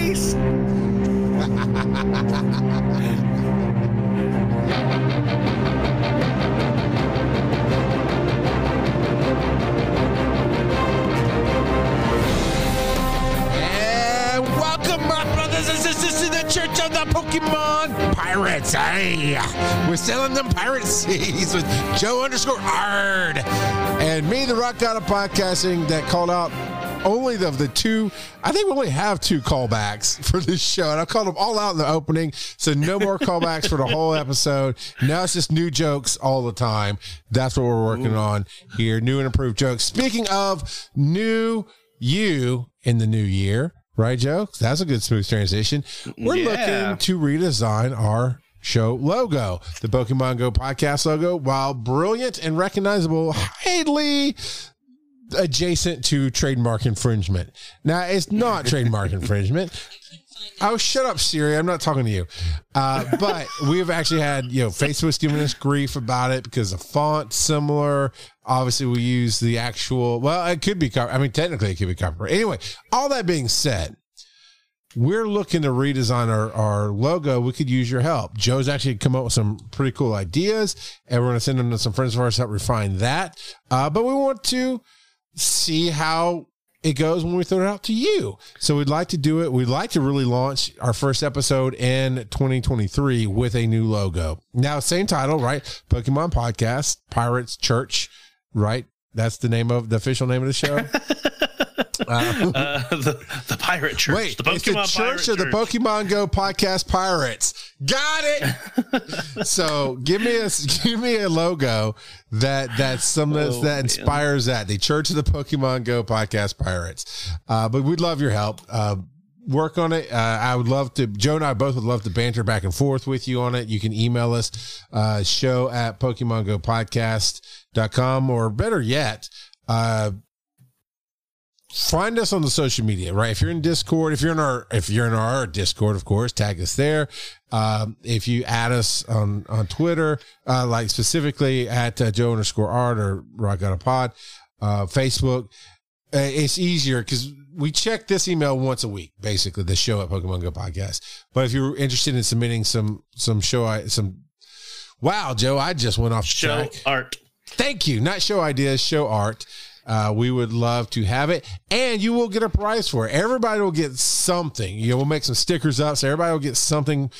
face. And welcome, my brothers and sisters, to the Church of the Pokemon Pirates. Hey, we're selling them pirate seas with joe_ard and me, the rock god of podcasting, that called out only of the two. I think we only have two callbacks for this show, and I called them all out in the opening, so no more callbacks for the whole episode. Now it's just new jokes all the time. That's what we're working on here, new and improved jokes. Speaking of new you in the new year, right, Joe? That's a good smooth transition. We're looking to redesign our show logo, the Pokemon Go podcast logo. While brilliant and recognizable, highly adjacent to trademark infringement. Now, it's not trademark infringement. Oh, shut up, Siri. I'm not talking to you. But we've actually had, Facebook's giving us grief about it because the font's similar. Obviously, we use the actual, it could be, technically it could be copyright. Anyway, all that being said, we're looking to redesign our logo. We could use your help. Joe's actually come up with some pretty cool ideas, and we're going to send them to some friends of ours to help refine that. But we want to see how it goes when we throw it out to you. So we'd like to do it. We'd like to really launch our first episode in 2023 with a new logo. Now, same title, right? Pokemon Podcast, Pirates Church, right? That's the name of the official name of the show. The Pirate Church. Wait, the Pokemon it's the Church of the Pokemon Go Podcast Pirates. Got it. So give me a logo that's something that inspires that. The Church of the Pokemon Go Podcast Pirates. But we'd love your help. Work on it. I would love to. Joe and I both would love to banter back and forth with you on it. You can email us show@PokemonGoPodcast.com, or better yet, find us on the social media, right? If you're in Discord, if you're in our Discord, of course, tag us there. If you add us on Twitter, like specifically at joe_ard or rock out of pod, Facebook, it's easier because we check this email once a week, basically the show at Pokemon Go Podcast. But if you're interested in submitting wow, Joe, I just went off show track. Art. Thank you. Not show ideas, show art. We would love to have it, and you will get a prize for it. Everybody will get something. We'll make some stickers up, so everybody will get something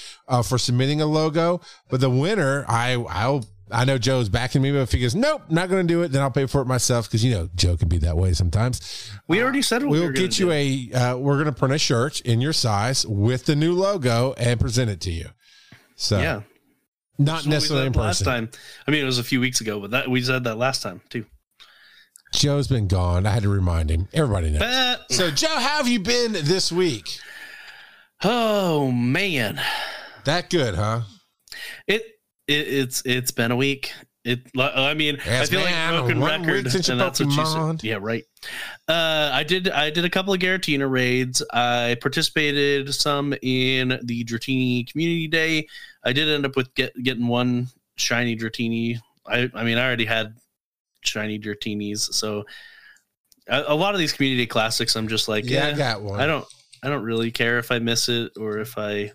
for submitting a logo. But the winner, I know Joe's backing me, but if he goes, nope, not going to do it, then I'll pay for it myself, because Joe can be that way sometimes. We already said what we'll get you do. We're going to print a shirt in your size with the new logo and present it to you. So yeah, not necessarily in person. Last time, it was a few weeks ago, but that we said that last time too. Joe's been gone. I had to remind him. Everybody knows. So, Joe, how have you been this week? Oh, man. That good, huh? It's been a week. I feel like a broken record, and that's what you said. Yeah, right. I did a couple of Giratina raids. I participated some in the Dratini Community Day. I did end up with getting one shiny Dratini. I already had shiny Dratinis, so a lot of these community classics I'm just like, I got one. I don't really care if I miss it or if I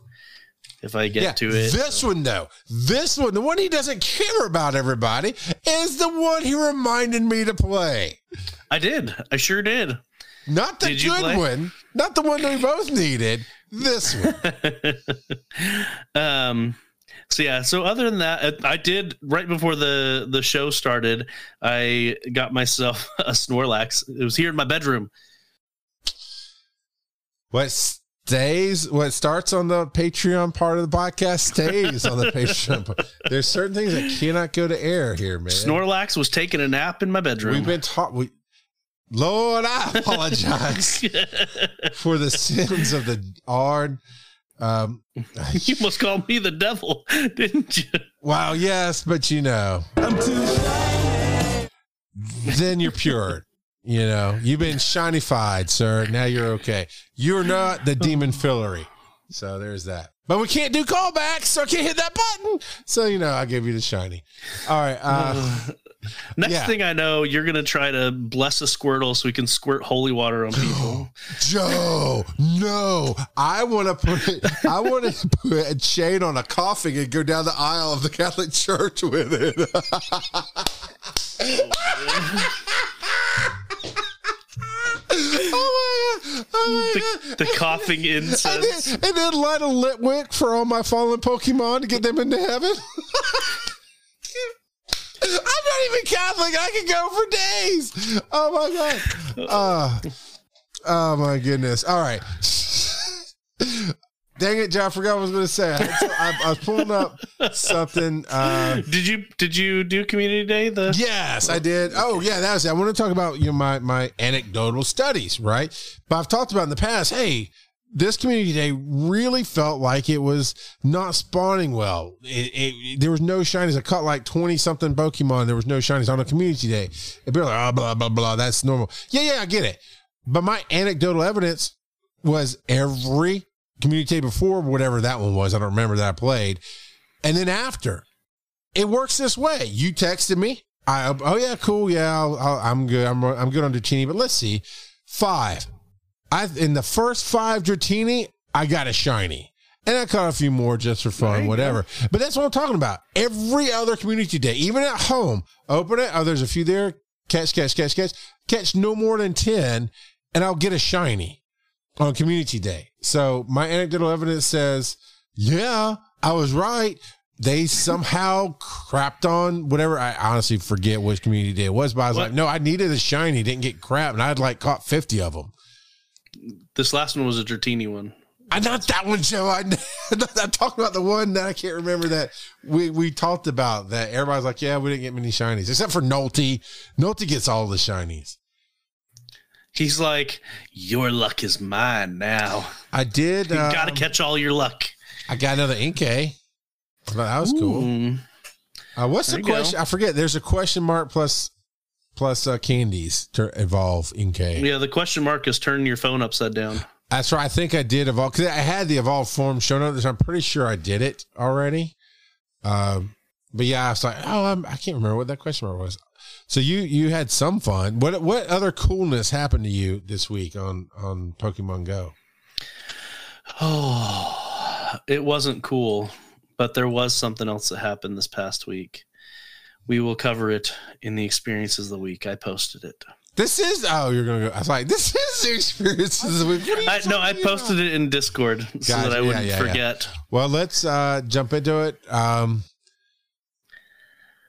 get to it. This one, the one he doesn't care about, everybody, is the one he reminded me to play. I sure did. Not the good one, not the one that we both needed, this one. So yeah, so other than that, I did, right before the show started, I got myself a Snorlax. It was here in my bedroom. What starts on the Patreon part of the podcast stays on the Patreon part. There's certain things that cannot go to air here, man. Snorlax was taking a nap in my bedroom. We've been taught... Lord, I apologize for the sins of the Ard... you must call me the devil, didn't you? Wow, yes, but I'm too shiny. Then you're pure. You've been shinified, sir. Now you're okay. You're not the demon fillery. So there's that. But we can't do callbacks, so I can't hit that button. So I gave you the shiny. All right. Next thing I know, you're going to try to bless a Squirtle so we can squirt holy water on people. Joe, no. I want to put a chain on a coffin and go down the aisle of the Catholic Church with it. Oh my god. The coughing incense. And then light a lit wick for all my fallen Pokemon to get them into heaven. I'm not even Catholic. I could go for days. Oh my god. Oh my goodness. All right. Dang it, John! I forgot what I was going to say. I was pulling up something. Did you do Community Day? Yes, I did. Oh yeah, that was it. I want to talk about my anecdotal studies, right? But I've talked about in the past. Hey, this Community Day really felt like it was not spawning well. There was no shinies. I caught like 20 something Pokemon. There was no shinies on a Community Day. It'd be like blah blah blah. That's normal. Yeah, I get it. But my anecdotal evidence was every Community Day before, whatever that one was, I don't remember, that I played, and then after, it works this way. You texted me, I'm good. I'm good on Dratini, but let's see, in the first 5 Dratini, I got a shiny, and I caught a few more just for fun, whatever. Go. But that's what I'm talking about. Every other Community Day, even at home, open it. Oh, there's a few there. Catch no more than 10, and I'll get a shiny on Community Day. So my anecdotal evidence says, yeah, I was right. They somehow crapped on whatever. I honestly forget which Community Day it was, but I was like, no, I needed a shiny, didn't get crap, and I'd like caught 50 of them. This last one was a Dratini one. Not that one, Joe. I'm talking about the one that I can't remember that we talked about, that everybody's like, yeah, we didn't get many shinies, except for Nolte. Nolte gets all the shinies. He's like, your luck is mine now. I did. You got to catch all your luck. I got another Inkay. That was cool. What's the question? I forget. There's a question mark plus candies to evolve Inkay. Yeah, the question mark is turn your phone upside down. That's right. I think I did evolve, because I had the evolved form shown up. So I'm pretty sure I did it already. But yeah, I was like, I can't remember what that question mark was. So you had some fun. What other coolness happened to you this week on Pokemon Go? Oh, it wasn't cool, but there was something else that happened this past week. We will cover it in the experiences of the week. I posted it. You're going to go. I was like, this is the experiences of the week. I posted it in Discord so that I wouldn't forget. Yeah. Well, let's jump into it.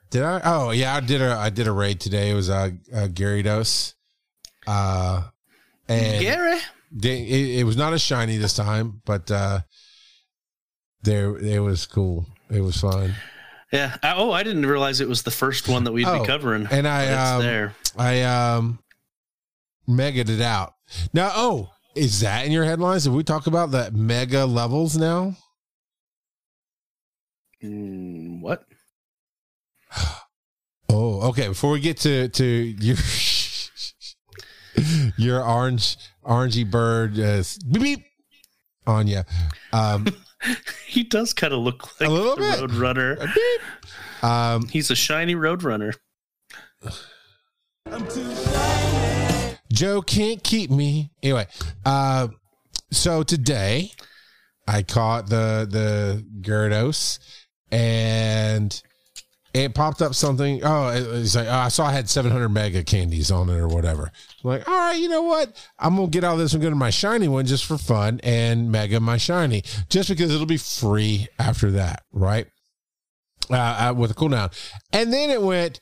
Did I? Oh yeah, I did a raid today. It was Gyarados. And Gary. It was not a shiny this time, but it was cool. It was fun. Yeah. I didn't realize it was the first one that we'd be covering. And I megaed it out. Now, is that in your headlines? Did we talk about that mega levels now? What? Oh, okay. Before we get to your orangey bird beep on you, he does kind of look like a little bit Road Runner. He's a shiny Road Runner. I'm too shiny. Joe can't keep me. Anyway, so today I caught the Gyarados, and it popped up something. It's like, I saw I had 700 mega candies on it or whatever. I'm like, all right, you know what? I'm going to get out of this and go to my shiny one just for fun and mega my shiny, just because it'll be free after that, right? With a cooldown. And then it went,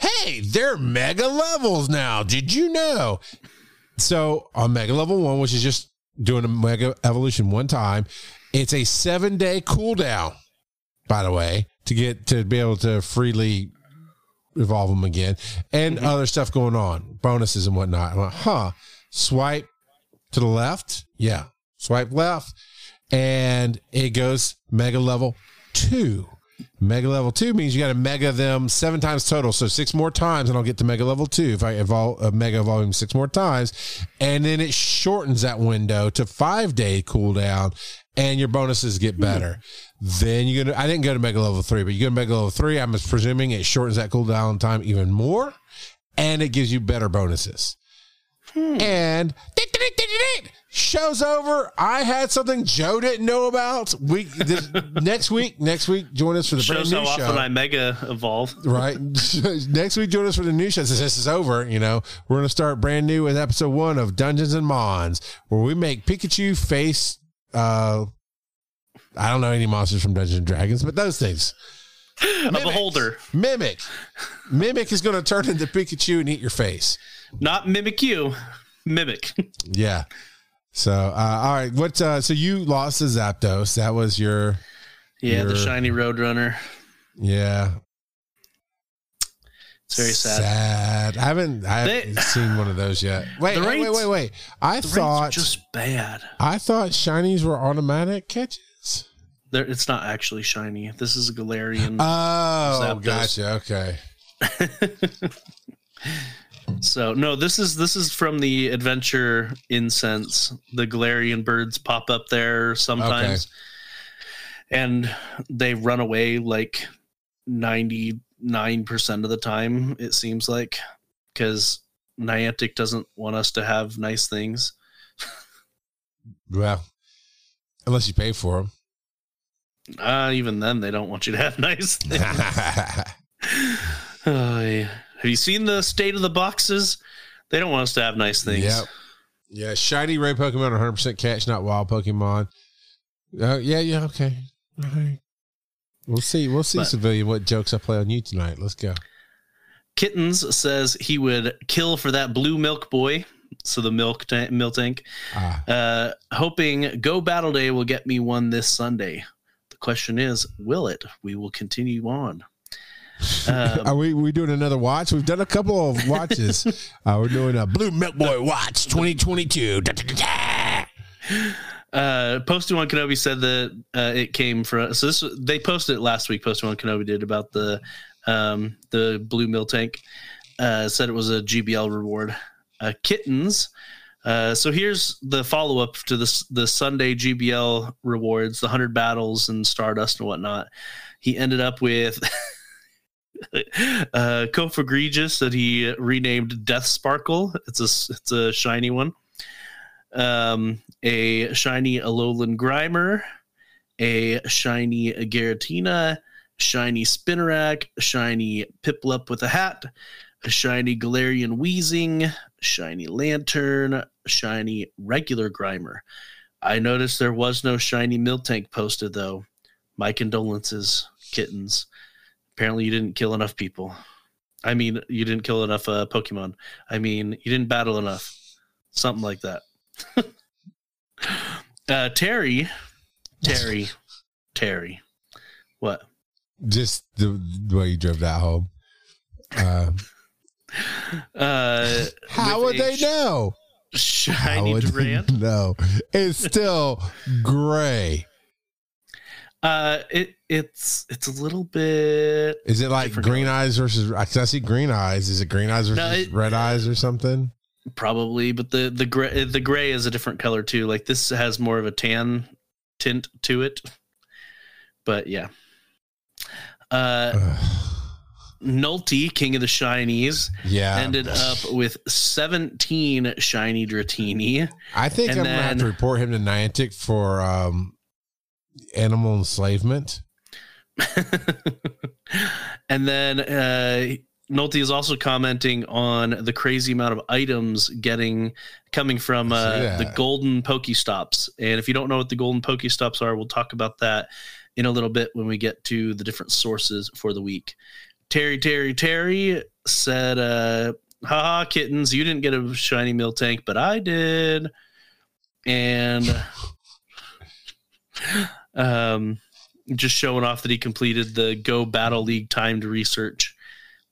hey, they're mega levels now. Did you know? So on mega level 1, which is just doing a mega evolution one time, it's a 7-day cooldown, by the way, to be able to freely evolve them again, and other stuff going on, bonuses and whatnot. I'm like, swipe to the left. Yeah. Swipe left. And it goes mega level 2. Mega level 2 means you got to mega them 7 times total. So 6 more times and I'll get to mega level 2. If I mega evolve them 6 more times, and then it shortens that window to 5-day cooldown. and your bonuses get better. Then you're going to, I didn't go to Mega Level 3, but you go to Mega Level 3, I'm presuming it shortens that cooldown time even more, and it gives you better bonuses. And show's over. I had something Joe didn't know about. Next week, join us for the brand new show. Shows how often I mega evolve. Right. Next week, join us for the new show. Since this is over, you know, we're going to start brand new with episode 1 of Dungeons and Mons, where we make Pikachu face, I don't know any monsters from Dungeons and Dragons, but those things. Mimic. A beholder. Mimic. Mimic is going to turn into Pikachu and eat your face. Not mimic you, mimic. Yeah. So, all right. What? So you lost to Zapdos. That was your. Yeah, the shiny Roadrunner. Yeah. It's very sad. I haven't seen one of those yet. Wait. I thought just bad. I thought shinies were automatic catches. It's not actually shiny. This is a Galarian. Oh, Zapdos. Gotcha. Okay. So no, this is from the adventure incense. The Galarian birds pop up there sometimes, okay, and they run away like 99% of the time, it seems like, because Niantic doesn't want us to have nice things. Well, unless you pay for them. Even then, they don't want you to have nice things. Oh, yeah. Have you seen the state of the boxes? They don't want us to have nice things. Yep. Yeah, shiny ray Pokemon, 100% catch, not wild Pokemon. Yeah, okay. All right. We'll see, Civilian, what jokes I play on you tonight. Let's go. Kittens says he would kill for that blue milk boy, so the Miltank, hoping Go Battle Day will get me one this Sunday. The question is, will it? We will continue on. Are we doing another watch? We've done a couple of watches. We're doing a Blue Milk Boy watch 2022. Postywan Kenobi said that it came from. So this, they posted it last week. Postywan Kenobi did about the Blue Miltank. Said it was a GBL reward. Kittens. So here's the follow up to the Sunday GBL rewards, the 100 battles and Stardust and whatnot. He ended up with. Kofa Gregis that he renamed Death Sparkle. It's a shiny one. A shiny Alolan Grimer, a shiny Giratina, shiny Spinarak, shiny Piplup with a hat, a shiny Galarian Weezing, shiny Lantern, shiny regular Grimer. I noticed there was no shiny Miltank posted though. My condolences, Kittens. Apparently, you didn't kill enough people. I mean, you didn't kill enough Pokemon. I mean, you didn't battle enough. Something like that. Terry. What? Just the way you drove that home. How would they know? Shiny Durant? No. It's still gray. It's a little bit. Is it like green eyes versus? I see green eyes. Is it green eyes versus red eyes or something? Probably, but the gray is a different color too. Like this has more of a tan tint to it. But yeah, Nolte, King of the Shinies, ended up with 17 shiny Dratini. I think I'm gonna have to report him to Niantic for animal enslavement. And then Nolte is also commenting on the crazy amount of items coming from the golden Pokestops. And if you don't know what the golden Pokestops are, we'll talk about that in a little bit when we get to the different sources for the week. Terry said, haha, Kittens, you didn't get a shiny Miltank, but I did. And just showing off that he completed the Go Battle League timed research,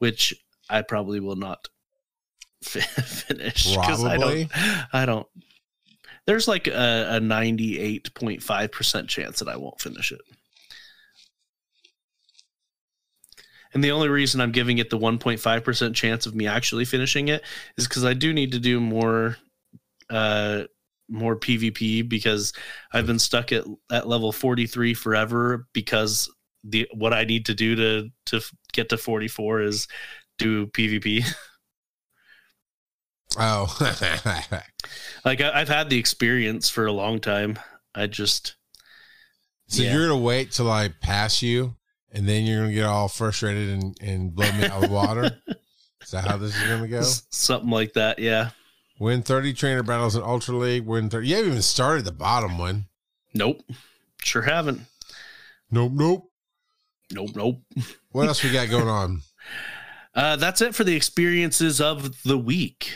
which I probably will not finish. Probably. I don't. There's like a 98.5% chance that I won't finish it. And the only reason I'm giving it the 1.5% chance of me actually finishing it is because I do need to do more more PvP because I've been stuck at level 43 forever because what I need to do to get to 44 is do PvP. Oh, like I've had the experience for a long time. You're going to wait till I pass you and then you're going to get all frustrated and blow me out of water. Is that how this is going to go? Something like that. Yeah. Win 30 trainer battles in Ultra League. Win 30. You haven't even started the bottom one. Nope. Sure haven't. Nope. What else we got going on? That's it for the experiences of the week.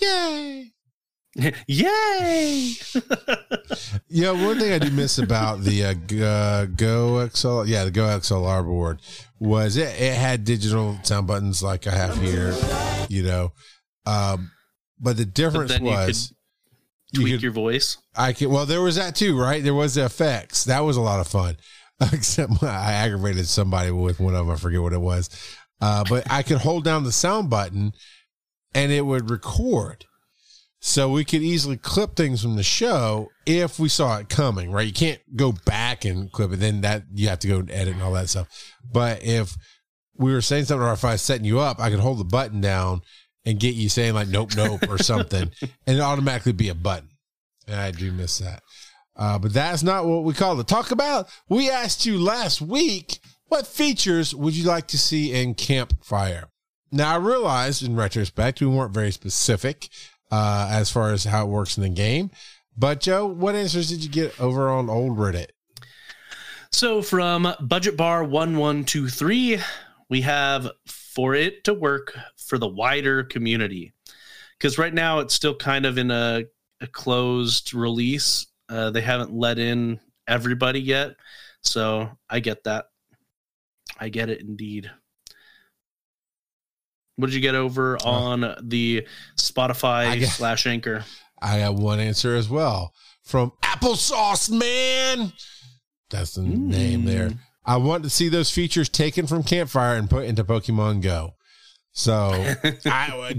Yay. Yay. Yeah, one thing I do miss about the the Go XLR board was it had digital sound buttons like I have here, you know. But the difference was you could tweak your voice. There was that too, right? There was the effects. That was a lot of fun. Except I aggravated somebody with one of them. I forget what it was. But I could hold down the sound button and it would record. So we could easily clip things from the show if we saw it coming, right? You can't go back and clip it. Then that you have to go and edit and all that stuff. But if we were saying something or if I was setting you up, I could hold the button down and get you saying like, nope, or something. And it automatically be a button. And I do miss that. But that's not what we call it. Talk about, we asked you last week, what features would you like to see in Campfire? Now, I realized in retrospect, we weren't very specific as far as how it works in the game. But, Joe, what answers did you get over on old Reddit? So from Budget Bar 1123, we have for it to work for the wider community. Because right now it's still kind of in a closed release. They haven't let in everybody yet. So I get that. I get it indeed. What did you get over on the Spotify / Anchor? I got one answer as well from Applesauce Man. That's the name there. I want to see those features taken from Campfire and put into Pokemon Go. So neither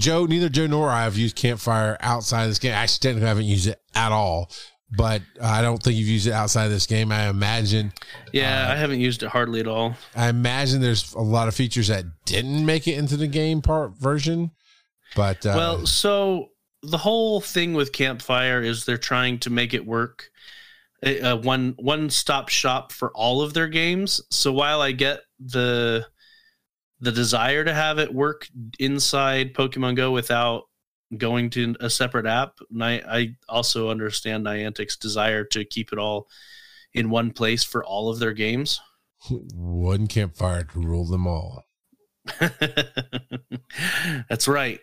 Joe nor I have used Campfire outside of this game. I technically haven't used it at all. But I don't think you've used it outside of this game, I imagine. Yeah, I haven't used it hardly at all. I imagine there's a lot of features that didn't make it into the game version. But so the whole thing with Campfire is they're trying to make it work one-stop shop for all of their games. So while I get the desire to have it work inside Pokemon Go without going to a separate app, and I also understand Niantic's desire to keep it all in one place for all of their games. One Campfire to rule them all. That's right.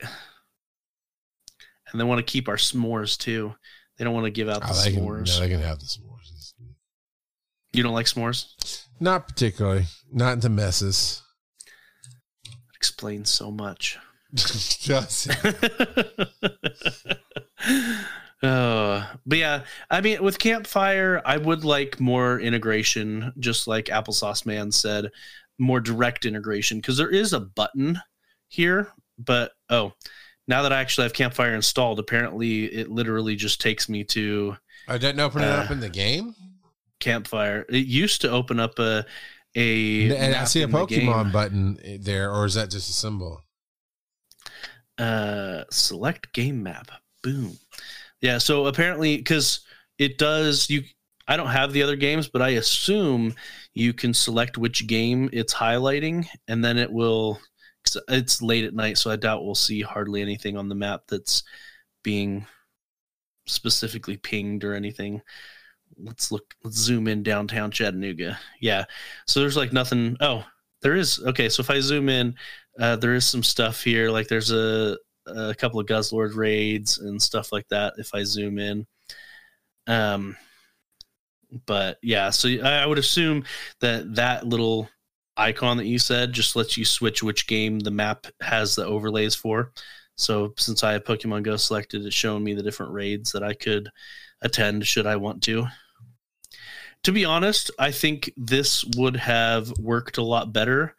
And they want to keep our s'mores too. They don't want to give out the s'mores. No, they can have the s'mores. You don't like s'mores? Not particularly. Not into messes. That explains so much. But yeah, I mean, with Campfire, I would like more integration, just like Applesauce Man said, more direct integration, because there is a button here. But now that I actually have Campfire installed, apparently it literally just takes me to. I didn't open it up in the game. Campfire. It used to open up and I see a Pokemon button there, or is that just a symbol? Select game map. Boom. Yeah. So apparently, because it does, I don't have the other games, but I assume you can select which game it's highlighting, and then it will. It's late at night, so I doubt we'll see hardly anything on the map that's being specifically pinged or anything. Let's look. Let's zoom in downtown Chattanooga. Yeah. So there's like nothing. Oh, there is. Okay. So if I zoom in. There is some stuff here, like there's a couple of Guzzlord raids and stuff like that if I zoom in. But yeah, so I would assume that little icon that you said just lets you switch which game the map has the overlays for. So since I have Pokemon Go selected, it's showing me the different raids that I could attend should I want to. To be honest, I think this would have worked a lot better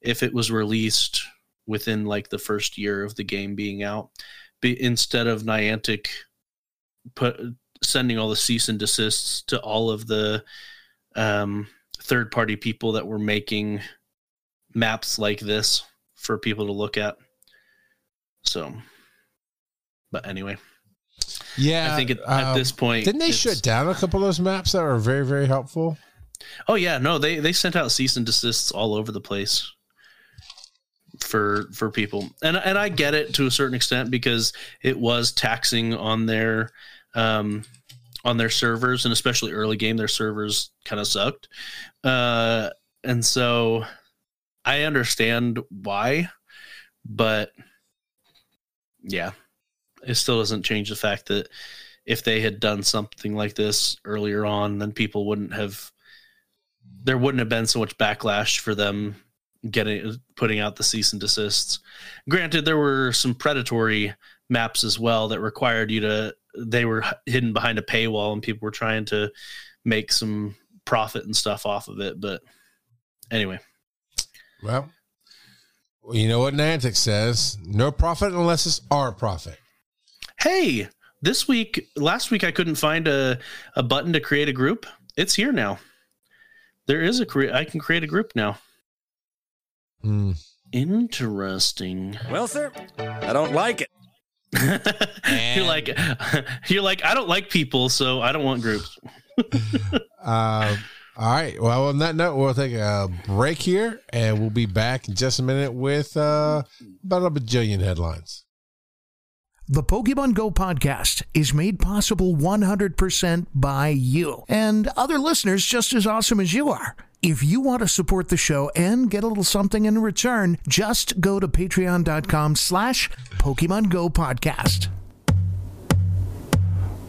if it was released within like the first year of the game being out, instead of Niantic sending all the cease and desists to all of the third-party people that were making maps like this for people to look at. So, but anyway. Yeah. I think at this point... Didn't they shut down a couple of those maps that were very, very helpful? Oh, yeah. No, they sent out cease and desists all over the place for people. And I get it to a certain extent because it was taxing on their servers, and especially early game, their servers kind of sucked. And so I understand why, but yeah, it still doesn't change the fact that if they had done something like this earlier on, then people wouldn't have, there wouldn't have been so much backlash for them putting out the cease and desists. Granted, there were some predatory maps as well that required you to, they were hidden behind a paywall and people were trying to make some profit and stuff off of it. But anyway. Well, you know what Niantic says, no profit unless it's our profit. Hey, last week I couldn't find a button to create a group. It's here now. There is I can create a group now. Interesting. Well, sir, I don't like it. You're like, I don't like people, so I don't want groups. All right. Well, on that note, we'll take a break here, and we'll be back in just a minute with about a bajillion headlines. The Pokemon Go podcast is made possible 100% by you and other listeners just as awesome as you are. If you want to support the show and get a little something in return, just go to patreon.com/PokemonGoPodcast.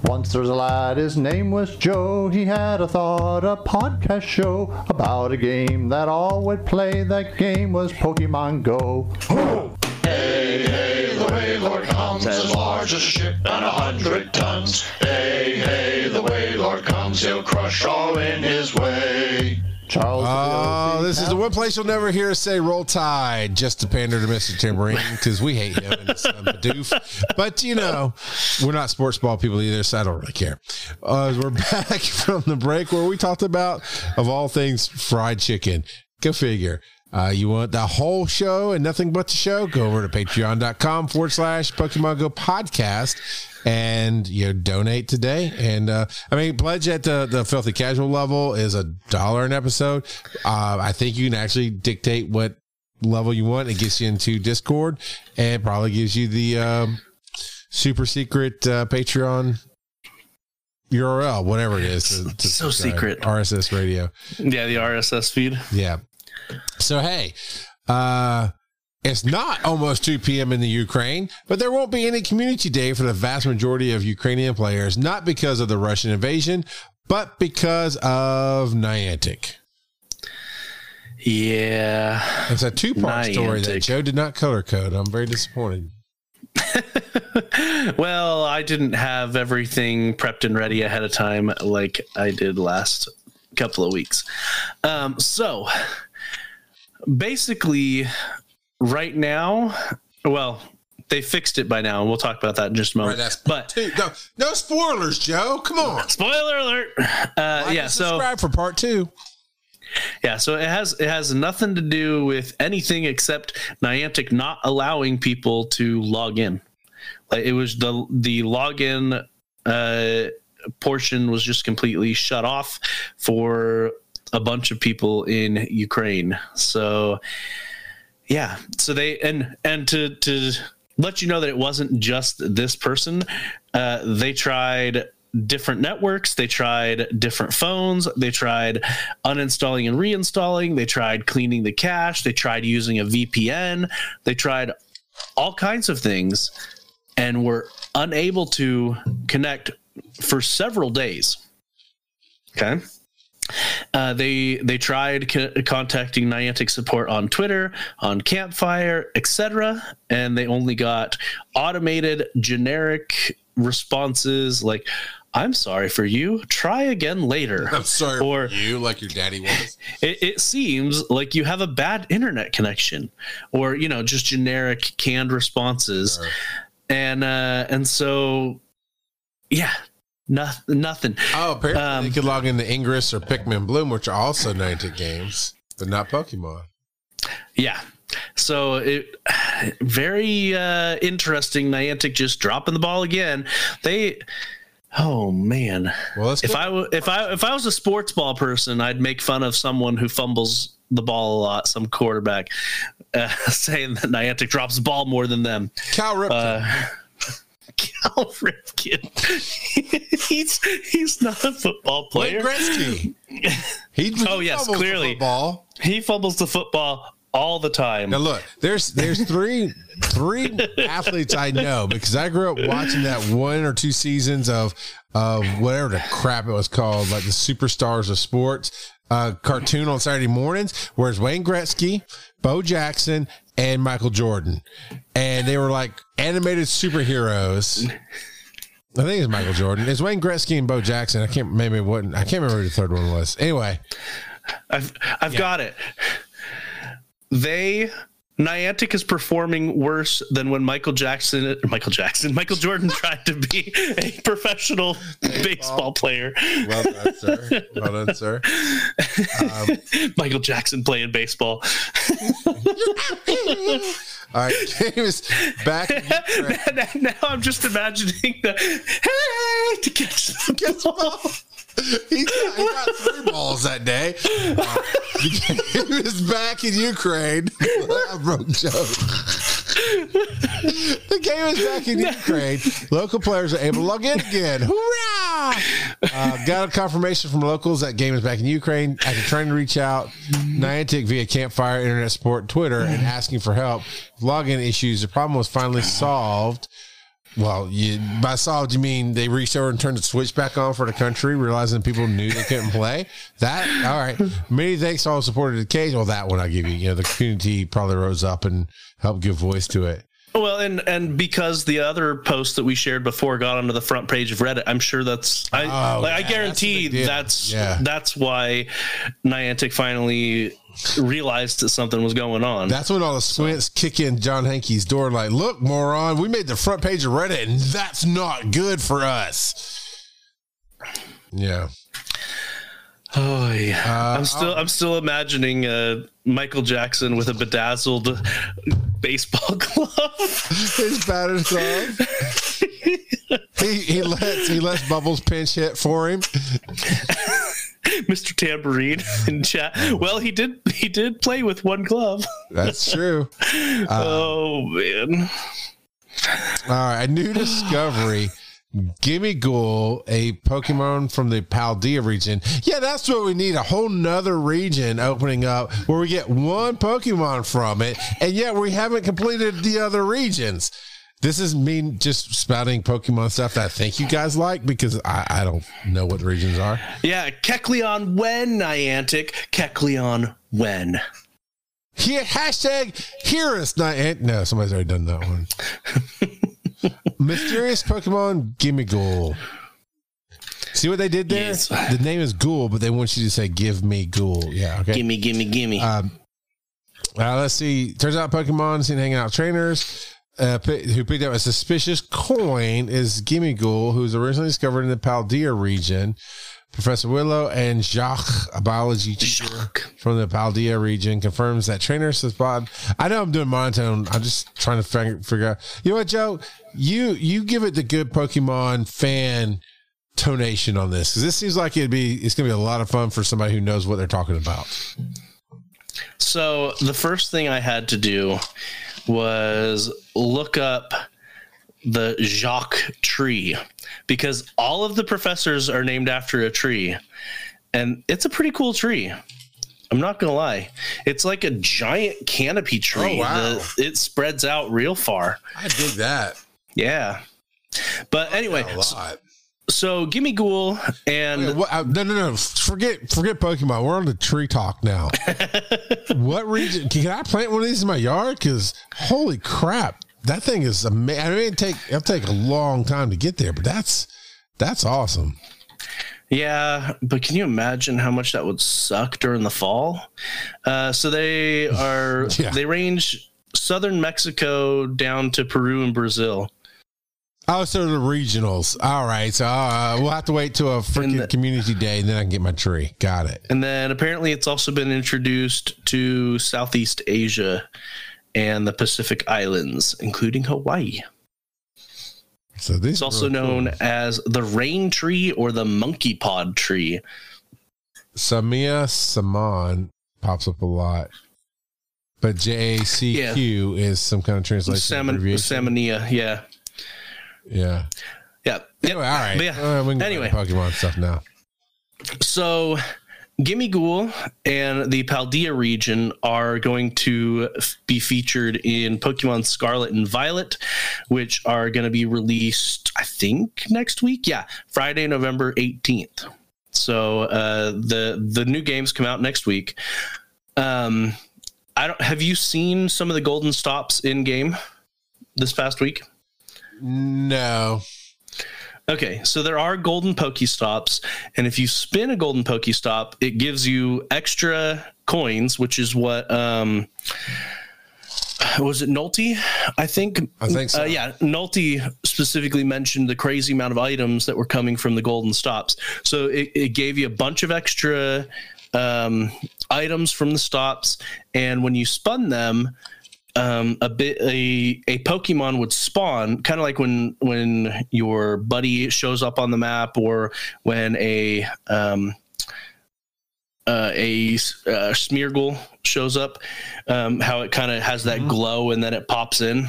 Once there was a lad, his name was Joe. He had a thought, a podcast show about a game that all would play. That game was Pokemon Go. Oh. Hey, hey, the Wailord comes as large as a ship and 100 tons. Hey, hey, the Wailord comes, he'll crush all in his way. Charles. Oh, this is the one place you'll never hear us say "Roll Tide" just to pander to Mr. Timberine, because we hate him and his doof. But you know, we're not sports ball people either, so I don't really care. We're back from the break where we talked about, of all things, fried chicken. Go figure. You want the whole show and nothing but the show? Go over to patreon.com/PokemonGoPodcast and donate today. And pledge at the filthy casual level is $1 an episode. I think you can actually dictate what level you want. It gets you into Discord and probably gives you the super secret Patreon URL, whatever it is. So secret RSS radio. Yeah, the RSS feed. Yeah. So, hey, it's not almost 2 p.m. in the Ukraine, but there won't be any community day for the vast majority of Ukrainian players, not because of the Russian invasion, but because of Niantic. Yeah. It's a two-part story that Joe did not color code. I'm very disappointed. Well, I didn't have everything prepped and ready ahead of time like I did last couple of weeks. So... basically, right now, well, they fixed it by now, and we'll talk about that in just a moment. Right, but no spoilers, Joe. Come on, spoiler alert! Subscribe for part 2. Yeah, so it has nothing to do with anything except Niantic not allowing people to log in. Like, it was the login portion was just completely shut off for a bunch of people in Ukraine. So yeah, so they, and to let you know that it wasn't just this person, they tried different networks. They tried different phones. They tried uninstalling and reinstalling. They tried cleaning the cache. They tried using a VPN. They tried all kinds of things and were unable to connect for several days. Okay. They tried contacting Niantic support on Twitter, on Campfire, etc., and they only got automated generic responses like, "I'm sorry for you. Try again later." I'm sorry for you, like your daddy was. It seems like you have a bad internet connection, or just generic canned responses. And so, yeah, nothing. Oh, apparently you could log into Ingress or Pikmin Bloom, which are also Niantic games, but not Pokemon. Yeah. So it very interesting. Niantic just dropping the ball again. They, oh man. Well, if I was a sports ball person, I'd make fun of someone who fumbles the ball a lot, some quarterback, saying that Niantic drops the ball more than them. Cal Ripken. Cal Ripken. he's not a football player. Wayne Gretzky. Yes, clearly. He fumbles the football all the time. Now look, there's three athletes I know because I grew up watching that one or two seasons of whatever the crap it was called, like the Superstars of Sports cartoon on Saturday mornings. Whereas Wayne Gretzky, Bo Jackson, and Michael Jordan, and they were like animated superheroes. I think it's Michael Jordan. It's Wayne Gretzky and Bo Jackson. I can't remember who the third one was. Anyway, I've got it. Niantic is performing worse than when Michael Jordan tried to be a professional baseball player. Well done, sir. Well done, sir. Michael Jackson playing baseball. All right, James, back. Now I'm just imagining to catch the ball. He got 3 balls that day. He was back in Ukraine. I broke joke. The game is back in Ukraine. Local players are able to log in again. Hoorah! Got a confirmation from locals that game is back in Ukraine. After trying to reach out Niantic via Campfire, Internet Sport, Twitter, and asking for help, login issues. The problem was finally solved. Well, by solved, you mean they reached over and turned the switch back on for the country, realizing people knew they couldn't play? That, all right. Many thanks to all who supported the case. Well, that one I give you. You know, the community probably rose up and helped give voice to it. Well, and because the other post that we shared before got onto the front page of Reddit, I'm sure I guarantee that's why Niantic finally realized that something was going on. That's when all the squints kick in John Hankey's door like, look, moron, we made the front page of Reddit, and that's not good for us. Yeah. Oh yeah, I'm still imagining Michael Jackson with a bedazzled baseball glove, his batter's glove. he lets Bubbles pinch hit for him. Mr. Tambourine in chat. Well, he did play with one glove. That's true. Oh man! All right, a new discovery. Gimmighoul, a Pokemon from the Paldea region. Yeah, that's what we need, a whole nother region opening up where we get one Pokemon from it, and yet we haven't completed the other regions. This is me just spouting Pokemon stuff that I think you guys like because I don't know what the regions are. Yeah, Kecleon when, Niantic. Kecleon when. Hashtag hear us, Niantic. No, somebody's already done that one. Mysterious Pokemon Gimmighoul. See what they did there? Yes. The name is Ghoul, but they want you to say give me Ghoul. Yeah, okay. Gimme. Let's see. Turns out Pokemon seen hanging out trainers who picked up a suspicious coin is Gimmighoul, who was originally discovered in the Paldea region. Professor Willow and Jacques, a biology teacher from the Paldea region, confirms that trainers spotted. I know I'm doing monotone. I'm just trying to figure out. You know what, Joe? You give it the good Pokemon fan tonation on this because this seems like it's going to be a lot of fun for somebody who knows what they're talking about. So the first thing I had to do was look up the Jacques tree because all of the professors are named after a tree, and it's a pretty cool tree. I'm not gonna lie, it's like a giant canopy tree. Oh, wow. It spreads out real far. I dig that. Yeah, but anyway, so Gimmighoul and no, forget Pokemon. We're on the tree talk now. What region can I plant one of these in my yard? Because holy crap. That thing is amazing. I mean, it'll take a long time to get there, but that's awesome. Yeah, but can you imagine how much that would suck during the fall? So they are they range southern Mexico down to Peru and Brazil. Oh, so the regionals. All right. So we'll have to wait till a freaking community day, and then I can get my tree. Got it. And then apparently it's also been introduced to Southeast Asia and the Pacific Islands, including Hawaii. So this is also known as the rain tree or the monkey pod tree. Samia Saman pops up a lot. But JACQ is some kind of translation. Samania, yeah. Yeah. Yeah. Anyway, all right. Yeah. All right, we can go to Pokemon stuff now. So, Gimmighoul and the Paldea region are going to be featured in Pokemon Scarlet and Violet, which are going to be released, I think, next week. Yeah, Friday, November 18th. So, the new games come out next week. Have you seen some of the golden stops in game this past week? No. Okay, so there are golden Pokestops, and if you spin a golden Pokestop, it gives you extra coins, which is what was it Nolte? I think so. Yeah, Nolte specifically mentioned the crazy amount of items that were coming from the golden stops. So it gave you a bunch of extra items from the stops, and when you spun them, a Pokemon would spawn, kind of like when your buddy shows up on the map, or when a Smeargle shows up, how it kind of has that glow and then it pops in.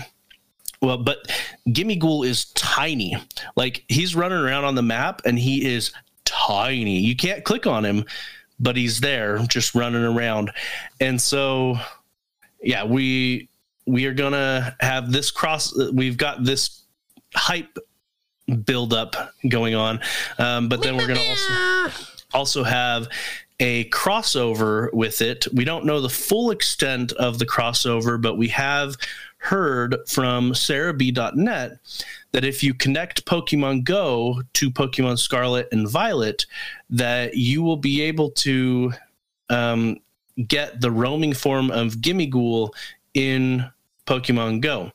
Well, but Gimmighoul is tiny. Like, he's running around on the map and he is tiny. You can't click on him, but he's there just running around. And so, yeah, we are going to have this we've got this hype buildup going on. But then we're going to also have a crossover with it. We don't know the full extent of the crossover, but we have heard from Serebii.net that if you connect Pokemon Go to Pokemon Scarlet and Violet, that you will be able to get the roaming form of Gimmighoul in Pokemon Go.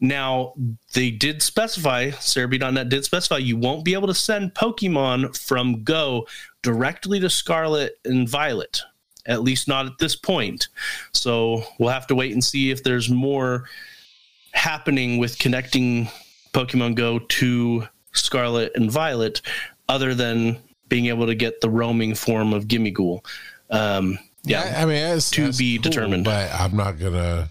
Now, they did specify, Serebii.net did specify, you won't be able to send Pokemon from Go directly to Scarlet and Violet, at least not at this point. So we'll have to wait and see if there's more happening with connecting Pokemon Go to Scarlet and Violet, other than being able to get the roaming form of Gimmighoul. Yeah, I mean, it's to be determined. But I'm not gonna.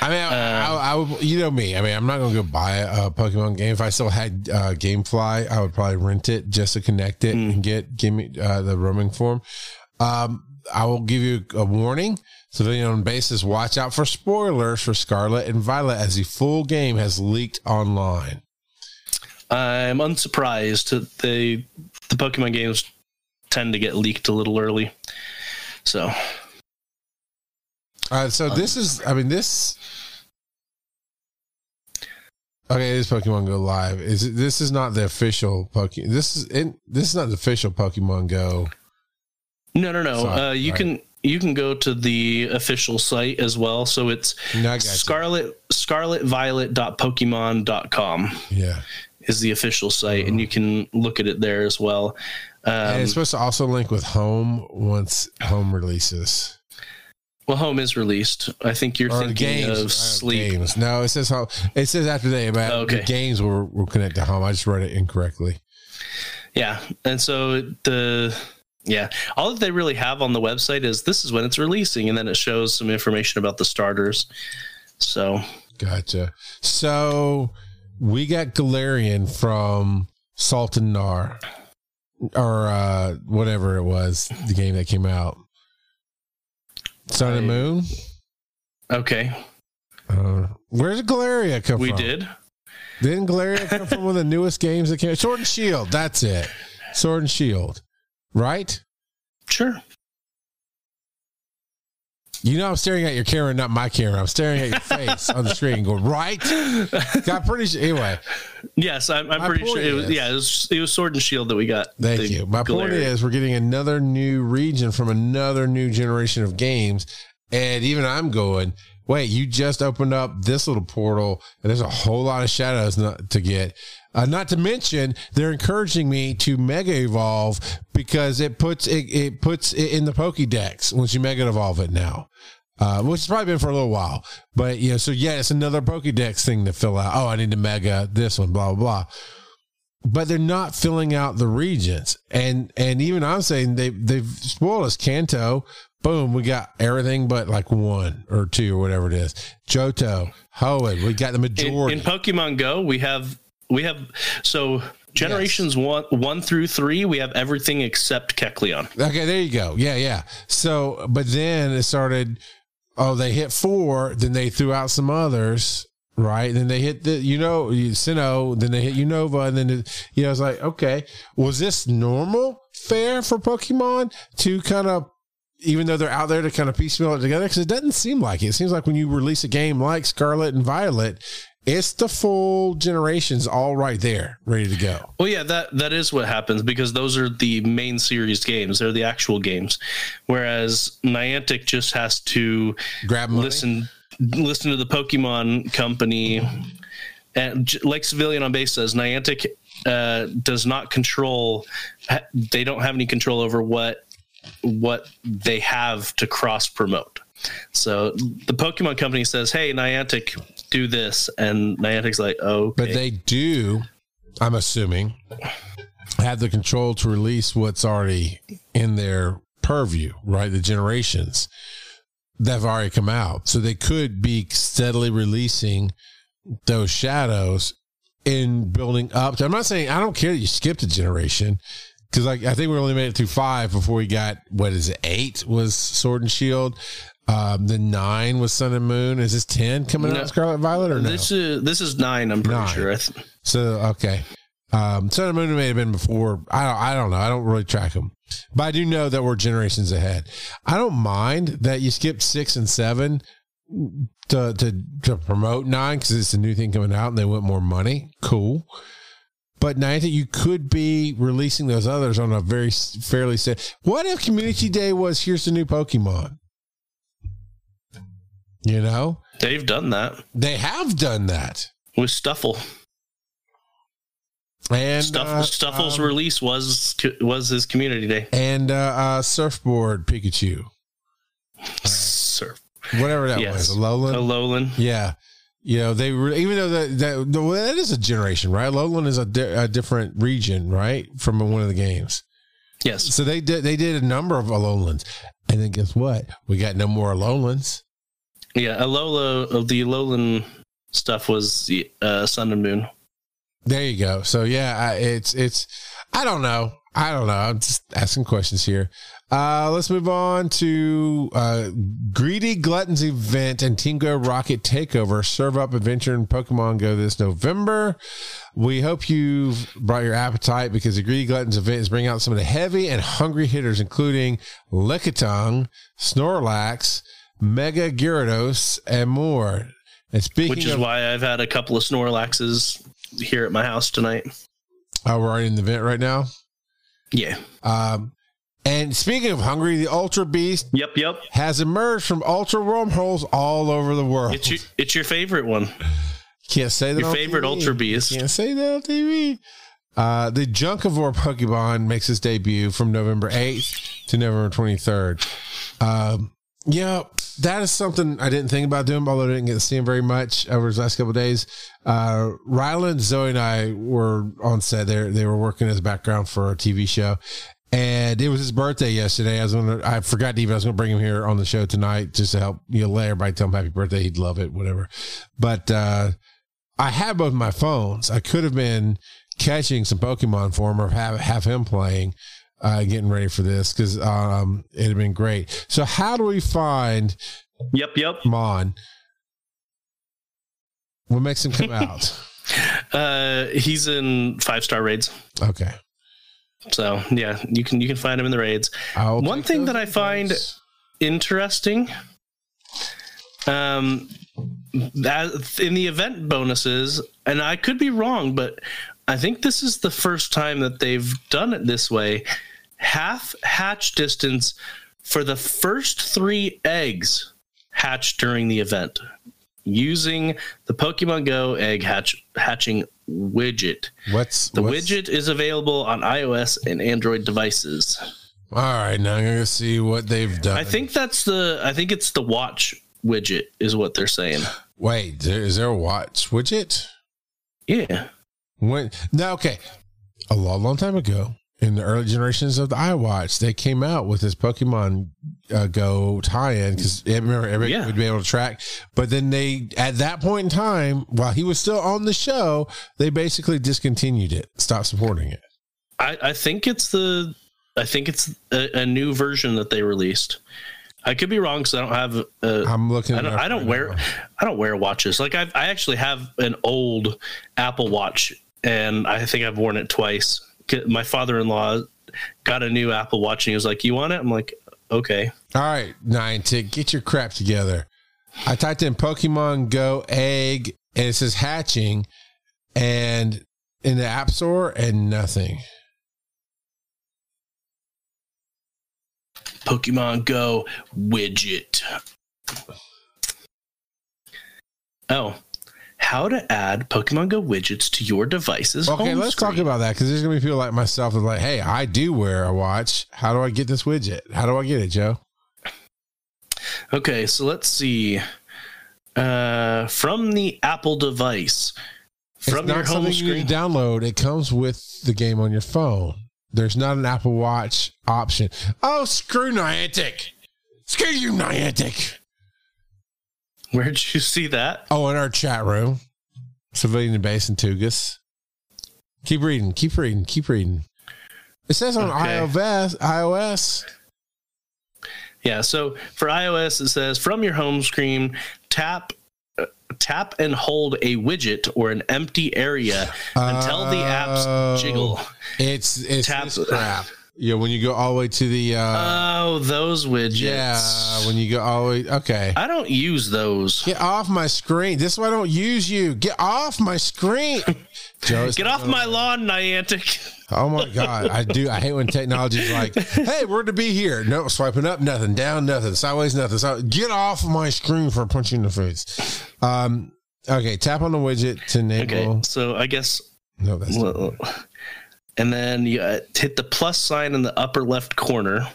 I mean, I would, you know me. I mean, I'm not gonna go buy a Pokemon game. If I still had GameFly, I would probably rent it just to connect it and give me the roaming form. I will give you a warning. So, then on basis, watch out for spoilers for Scarlet and Violet, as the full game has leaked online. I'm unsurprised that the Pokemon games tend to get leaked a little early. So, this is Pokemon Go Live. This is not the official Pokemon. This is not the official Pokemon Go. No. You can go to the official site as well. So it's scarletviolet.pokemon.com. Yeah. Is the official site, and you can look at it there as well. And it's supposed to also link with Home once Home releases. Well, Home is released. I think you're thinking games, of Sleep. Games. No, it says Home. It says after that, but the games will connect to Home. I just read it incorrectly. Yeah, and so all that they really have on the website is this is when it's releasing, and then it shows some information about the starters. So gotcha. So we got Galarian from Saltanar, or whatever it was, the game that came out, Sun and Moon. Okay, where did Galeria come from? Didn't Galeria come from one of the newest games that came out? Sword and Shield. That's it. Sword and Shield, right? Sure. You know I'm staring at your camera, not my camera. I'm staring at your face on the screen, going right. Got pretty sure. Anyway, yes, I'm pretty sure. It was Sword and Shield that we got. Thank you. My point is, we're getting another new region from another new generation of games, and even I'm going, wait, you just opened up this little portal and there's a whole lot of shadows to get. Not to mention, they're encouraging me to mega evolve because it puts it in the Pokédex once you mega evolve it now, which has probably been for a little while. But yeah, so yeah, it's another Pokédex thing to fill out. Oh, I need to mega this one, blah, blah, blah. But they're not filling out the regions. And even I'm saying they've spoiled us. Kanto, boom, we got everything but like one or two or whatever it is. Johto, Hoenn, we got the majority. In Pokemon Go, we have so generations, yes, one through three, we have everything except Kecleon. Okay, there you go. Yeah, yeah. So, but then it started, oh, they hit four, then they threw out some others. Right. Then they hit Sinnoh, then they hit Unova, and then, it's like, okay, was this normal fare for Pokemon to kind of, even though they're out there to kind of piecemeal it together? Because it doesn't seem like it. It seems like when you release a game like Scarlet and Violet, it's the full generations all right there, ready to go. Well, yeah, that is what happens because those are the main series games. They're the actual games. Whereas Niantic just has to grab money. Listen to the Pokemon company, and like Civilian on Base says, Niantic does not control. They don't have any control over what they have to cross promote. So the Pokemon company says, "Hey, Niantic, do this," and Niantic's like, "Oh," okay. But they do, I'm assuming, have the control to release what's already in their purview, right? The generations that have already come out. So they could be steadily releasing those shadows in building up to, I'm not saying I don't care that you skipped a generation, because like I think we only made it through 5 before we got, what is it, 8 was Sword and Shield, then 9 was Sun and Moon. Is this 10 coming out Scarlet Violet or no? This is 9, I'm pretty sure. So okay, Sun and Moon may have been before. I don't know. I don't really track them. But I do know that we're generations ahead. I don't mind that you skipped 6 and 7 to promote 9 because it's a new thing coming out and they want more money. Cool. But Niantic, you could be releasing those others on a very fairly set. What if Community Day was here's the new Pokemon? You know? They've done that. They have done that. With Stuffle. And Stuffle's release was his Community Day, and Surfboard Pikachu, whatever that was, Alolan. Yeah, they were, even though that is a generation, right? Alolan is a different region, right, from one of the games. Yes, so they did a number of Alolans, and then guess what? We got no more Alolans. Yeah, the Alolan stuff was Sun and Moon. There you go. So yeah, it's I don't know. I'm just asking questions here. Let's move on to Greedy Glutton's event and Team Go Rocket Takeover Serve Up Adventure in Pokemon Go this November. We hope you've brought your appetite because the Greedy Glutton's event is bringing out some of the heavy and hungry hitters, including Lickitung, Snorlax, Mega Gyarados, and more. And speaking, which is why I've had a couple of Snorlaxes here at my house tonight. Oh, we're already in the event right now? Yeah. And speaking of hungry, the Ultra Beast has emerged from Ultra Wormholes all over the world. It's your favorite one. Can't say that. Your favorite TV. Ultra Beast. Can't say that on TV. The Junkivore Pokemon makes its debut from November 8th to November 23rd. Yeah, that is something I didn't think about doing, although I didn't get to see him very much over his last couple of days. Ryland, Zoe, and I were on set. They were working as background for a TV show, and it was his birthday yesterday. I forgot to even I was going to bring him here on the show tonight just to help let everybody tell him happy birthday. He'd love it, whatever. But I had both my phones. I could have been catching some Pokemon for him or have him playing. Getting ready for this because it had been great. So how do we find Mon? What makes him come out? He's in 5-star raids. Okay. So yeah, you can find him in the raids. One thing that I find interesting, that in the event bonuses, and I could be wrong, but I think this is the first time that they've done it this way. Half hatch distance for the first 3 eggs. hatched during the event using the Pokemon Go egg hatching widget. Widget is available on iOS and Android devices. All right, now I'm gonna see what they've done. I think it's the watch widget is what they're saying. Wait, is there a watch widget? Yeah. When now, okay, a long time ago, in the early generations of the iWatch, they came out with this Pokemon Go tie-in because remember everybody would be able to track. But then they, at that point in time, while he was still on the show, they basically discontinued it, stopped supporting it. I think it's a new version that they released. I could be wrong because I don't have. I'm looking. I don't wear watches. Like I actually have an old Apple Watch, and I think I've worn it twice. My father-in-law got a new Apple Watch and he was like, you want it? I'm like, okay. All right, Niantic, get your crap together. I typed in Pokemon Go egg and it says hatching and in the App Store and nothing. Pokemon Go widget. Oh. How to add Pokemon Go widgets to your device's home screen. Okay, let's talk about that because there's going to be people like myself that's like, hey, I do wear a watch. How do I get this widget? How do I get it, Joe? Okay, so let's see. From the Apple device, from your home screen. You download. It comes with the game on your phone. There's not an Apple Watch option. Oh, screw Niantic. Screw you, Niantic. Where'd you see that? Oh, in our chat room. Civilian base in Tugas. Keep reading. It says on iOS. Yeah, so for iOS, it says, from your home screen, tap and hold a widget or an empty area until the apps jiggle. It's this crap. Yeah, when you go all the way to the those widgets. Yeah, when you go all the way. Okay, I don't use those. Get off my screen. This is why I don't use you. Get off my screen. Joe, get off my lawn, Niantic. Oh my God, I do. I hate when technology's like, "Hey, we're to be here." No, swiping up, nothing. Down, nothing. Sideways, nothing. Get off my screen for punching the face. Okay, tap on the widget to enable. Okay, so I guess no. That's not. And then you hit the plus sign in the upper left corner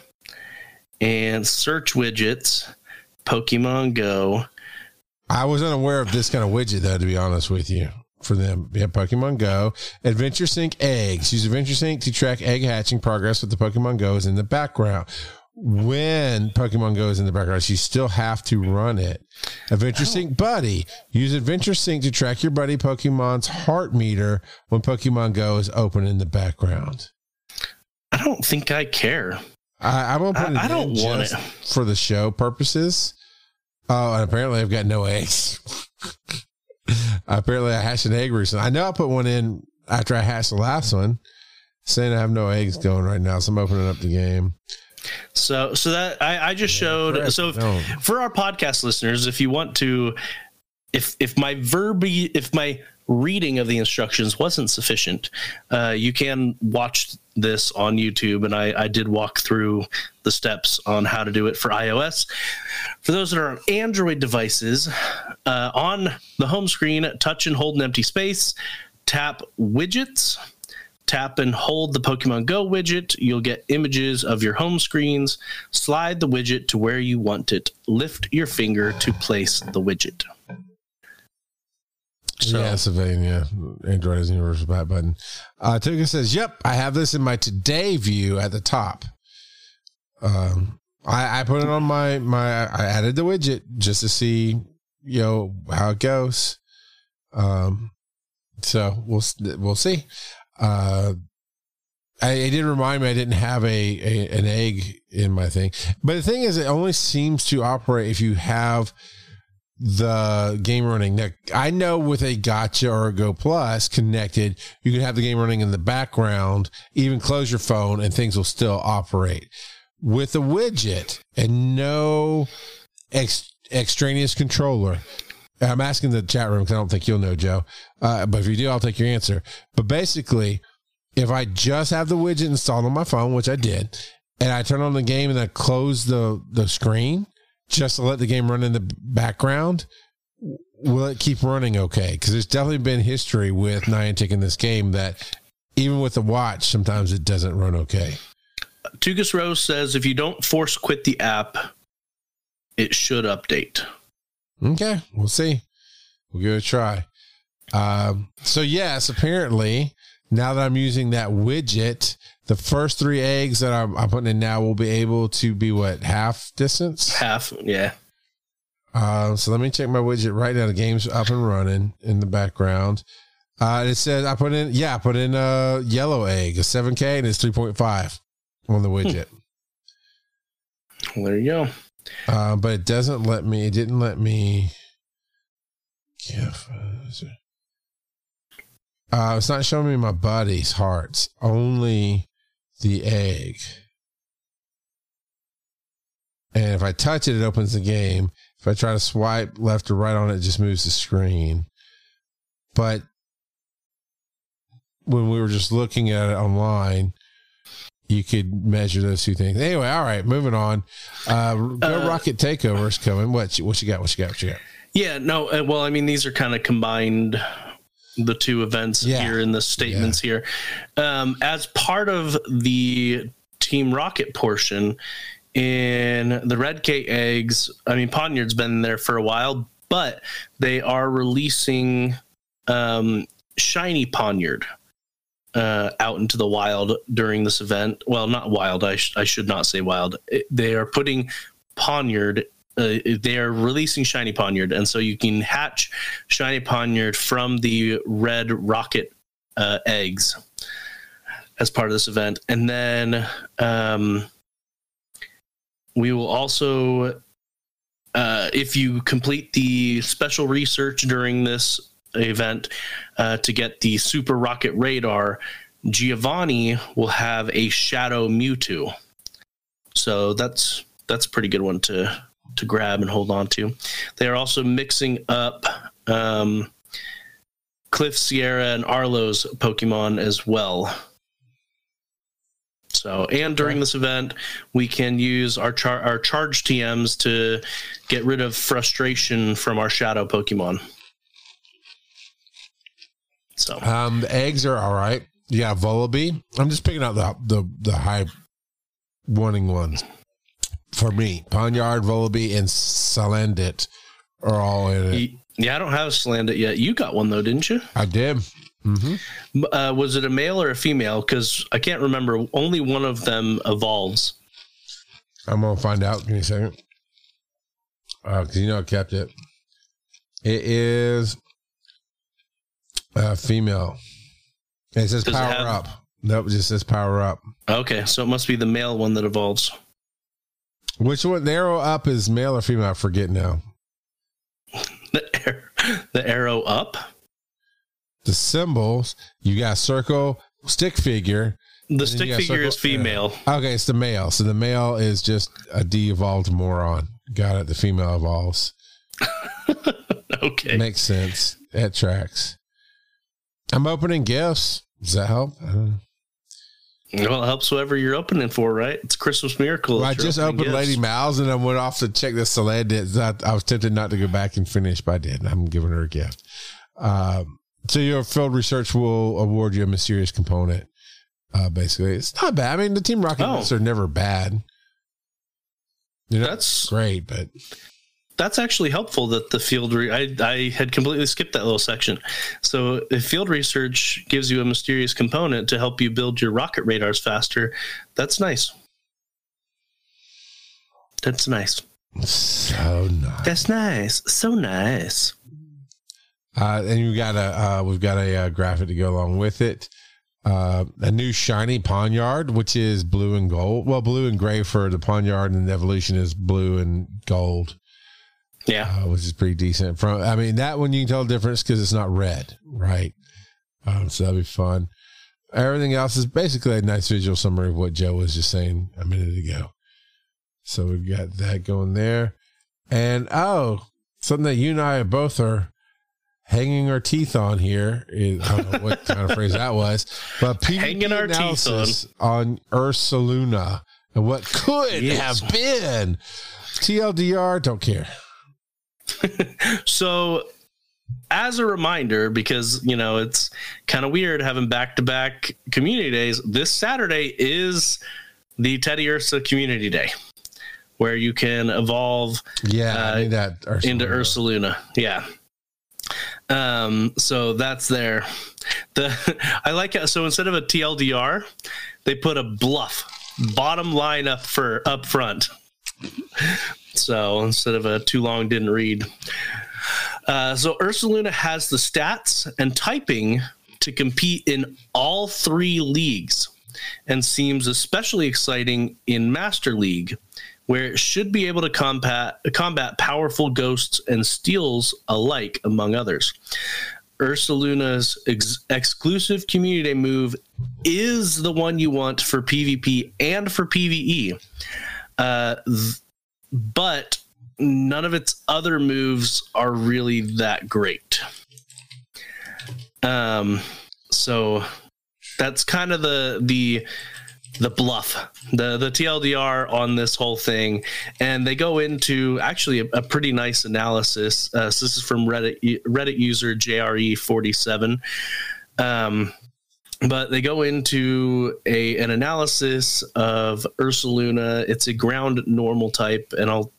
and search widgets, Pokemon Go. I was unaware of this kind of widget, though, to be honest with you. For them, yeah, Pokemon Go, Adventure Sync eggs. Use Adventure Sync to track egg hatching progress with the Pokemon Go is in the background. When Pokemon Go is in the background, you still have to run it. Adventure Sync Buddy. Use Adventure Sync to track your buddy Pokemon's heart meter when Pokemon Go is open in the background. I don't think I care. I won't put it I don't want it for the show purposes. Oh, and apparently I've got no eggs. Apparently I hatched an egg recently. I know I put one in after I hatched the last one, saying I have no eggs going right now, so I'm opening up the game. So that I just showed. Correct. So for our podcast listeners, if you want to, if my reading of the instructions wasn't sufficient, you can watch this on YouTube. And I did walk through the steps on how to do it for iOS. For those that are on Android devices, on the home screen, touch and hold an empty space, tap widgets. Tap and hold the Pokemon Go widget. You'll get images of your home screens. Slide the widget to where you want it. Lift your finger to place the widget. So, yeah, Sylvania. Android is universal back button. Tuga says, yep, I have this in my today view at the top. I put it on my I added the widget just to see, you know, how it goes. So we'll see. It did remind me I didn't have an egg in my thing, but the thing is, it only seems to operate if you have the game running. Now, I know with a Gacha or a Go Plus connected, you can have the game running in the background, even close your phone, and things will still operate. With a widget and no extraneous controller. I'm asking the chat room because I don't think you'll know, Joe. But if you do, I'll take your answer. But basically, if I just have the widget installed on my phone, which I did, and I turn on the game and I close the screen, just to let the game run in the background? Will it keep running okay? Because there's definitely been history with Niantic in this game that even with the watch, sometimes it doesn't run okay. Tugus Rose says, if you don't force quit the app, it should update. Okay, we'll see. We'll give it a try. So yes, apparently, now that I'm using that widget, the first 3 eggs that I'm putting in now will be able to be what, half distance? Half, yeah. So let me check my widget right now. The game's up and running in the background. It said I put in a yellow egg, a 7K, and it's 3.5 on the widget. Well, there you go. But it doesn't let me. It didn't let me. It's not showing me my buddy's hearts. Only the egg. And if I touch it, it opens the game. If I try to swipe left or right on it, it just moves the screen. But when we were just looking at it online, you could measure those 2 things. Anyway, all right, moving on. Go Rocket Takeover is coming. What you got? Yeah, no, well, I mean, these are kind of combined, the 2 events here in the statements here. As part of the Team Rocket portion, in the Red K eggs, I mean, Pawniard's been there for a while, but they are releasing Shiny Pawniard out into the wild during this event. Well, not wild. I should not say wild. They are putting Pawniard. They are releasing Shiny Pawniard, and so you can hatch Shiny Pawniard from the Red Rocket eggs as part of this event. And then we will also, if you complete the special research during this event to get the Super Rocket Radar, Giovanni will have a Shadow Mewtwo. So that's a pretty good one to grab and hold on to. They are also mixing up Cliff, Sierra, and Arlo's Pokemon as well. So, and during this event, we can use our charge TMs to get rid of frustration from our shadow Pokemon. So, the eggs are all right. You got Volibee. I'm just picking out the high warning ones. For me, Pawniard, Volibee, and Salandit are all in it. Yeah, I don't have Salandit yet. You got one, though, didn't you? I did. Mm-hmm. Was it a male or a female? Because I can't remember. Only one of them evolves. I'm going to find out. Give me a second. Because you know I kept it. It is female. It says does power it have... up. Nope, it just says power up. Okay, so it must be the male one that evolves. Which one? The arrow up is male or female? I forget now. The arrow up? The symbols, you got circle, stick figure. The stick figure circle, is female. Okay, it's the male. So the male is just a de-evolved moron. Got it. The female evolves. Okay. Makes sense. That tracks. I'm opening gifts. Does that help? I don't know. Well, it helps whatever you're opening for, right? It's a Christmas miracle. Well, I just opened gifts. Lady Mal's, and I went off to check this Salandit. I was tempted not to go back and finish, but I did. I'm giving her a gift. So your field research will award you a mysterious component. Basically, it's not bad. I mean, the Team Rocket events are never bad. That's great, but that's actually helpful. That the field I had completely skipped that little section. So, if field research gives you a mysterious component to help you build your rocket radars faster, that's nice. That's nice. So nice. That's nice. So nice. And you got we've got a graphic to go along with it. A new shiny Pawniard, which is blue and gold. Well, blue and gray for the Pawniard, and the evolution is blue and gold. Yeah, which is pretty decent. I mean, that one you can tell the difference because it's not red, right? So that'll be fun. Everything else is basically a nice visual summary of what Joe was just saying a minute ago. So we've got that going there, and something that you and I both are hanging our teeth on here. I don't know what kind of phrase that was, but PvP hanging our analysis teeth on Ursaluna and what could have been. TLDR, don't care. So, as a reminder, because, you know, it's kind of weird having back-to-back community days, this Saturday is the Teddy Ursa Community Day, where you can evolve into Ursaluna. Yeah. So that's there. I like it. So instead of a TLDR, they put a bluff bottom line up front. So instead of a too long didn't read. So Ursaluna has the stats and typing to compete in all three leagues and seems especially exciting in Master League, where it should be able to combat powerful ghosts and steals alike, among others. Ursaluna's exclusive Community Day move is the one you want for PvP and for PvE, but none of its other moves are really that great. So that's kind of the bluff, the TLDR on this whole thing. And they go into actually a pretty nice analysis. So this is from Reddit user JRE47. But they go into an analysis of Ursaluna. It's a ground normal type, and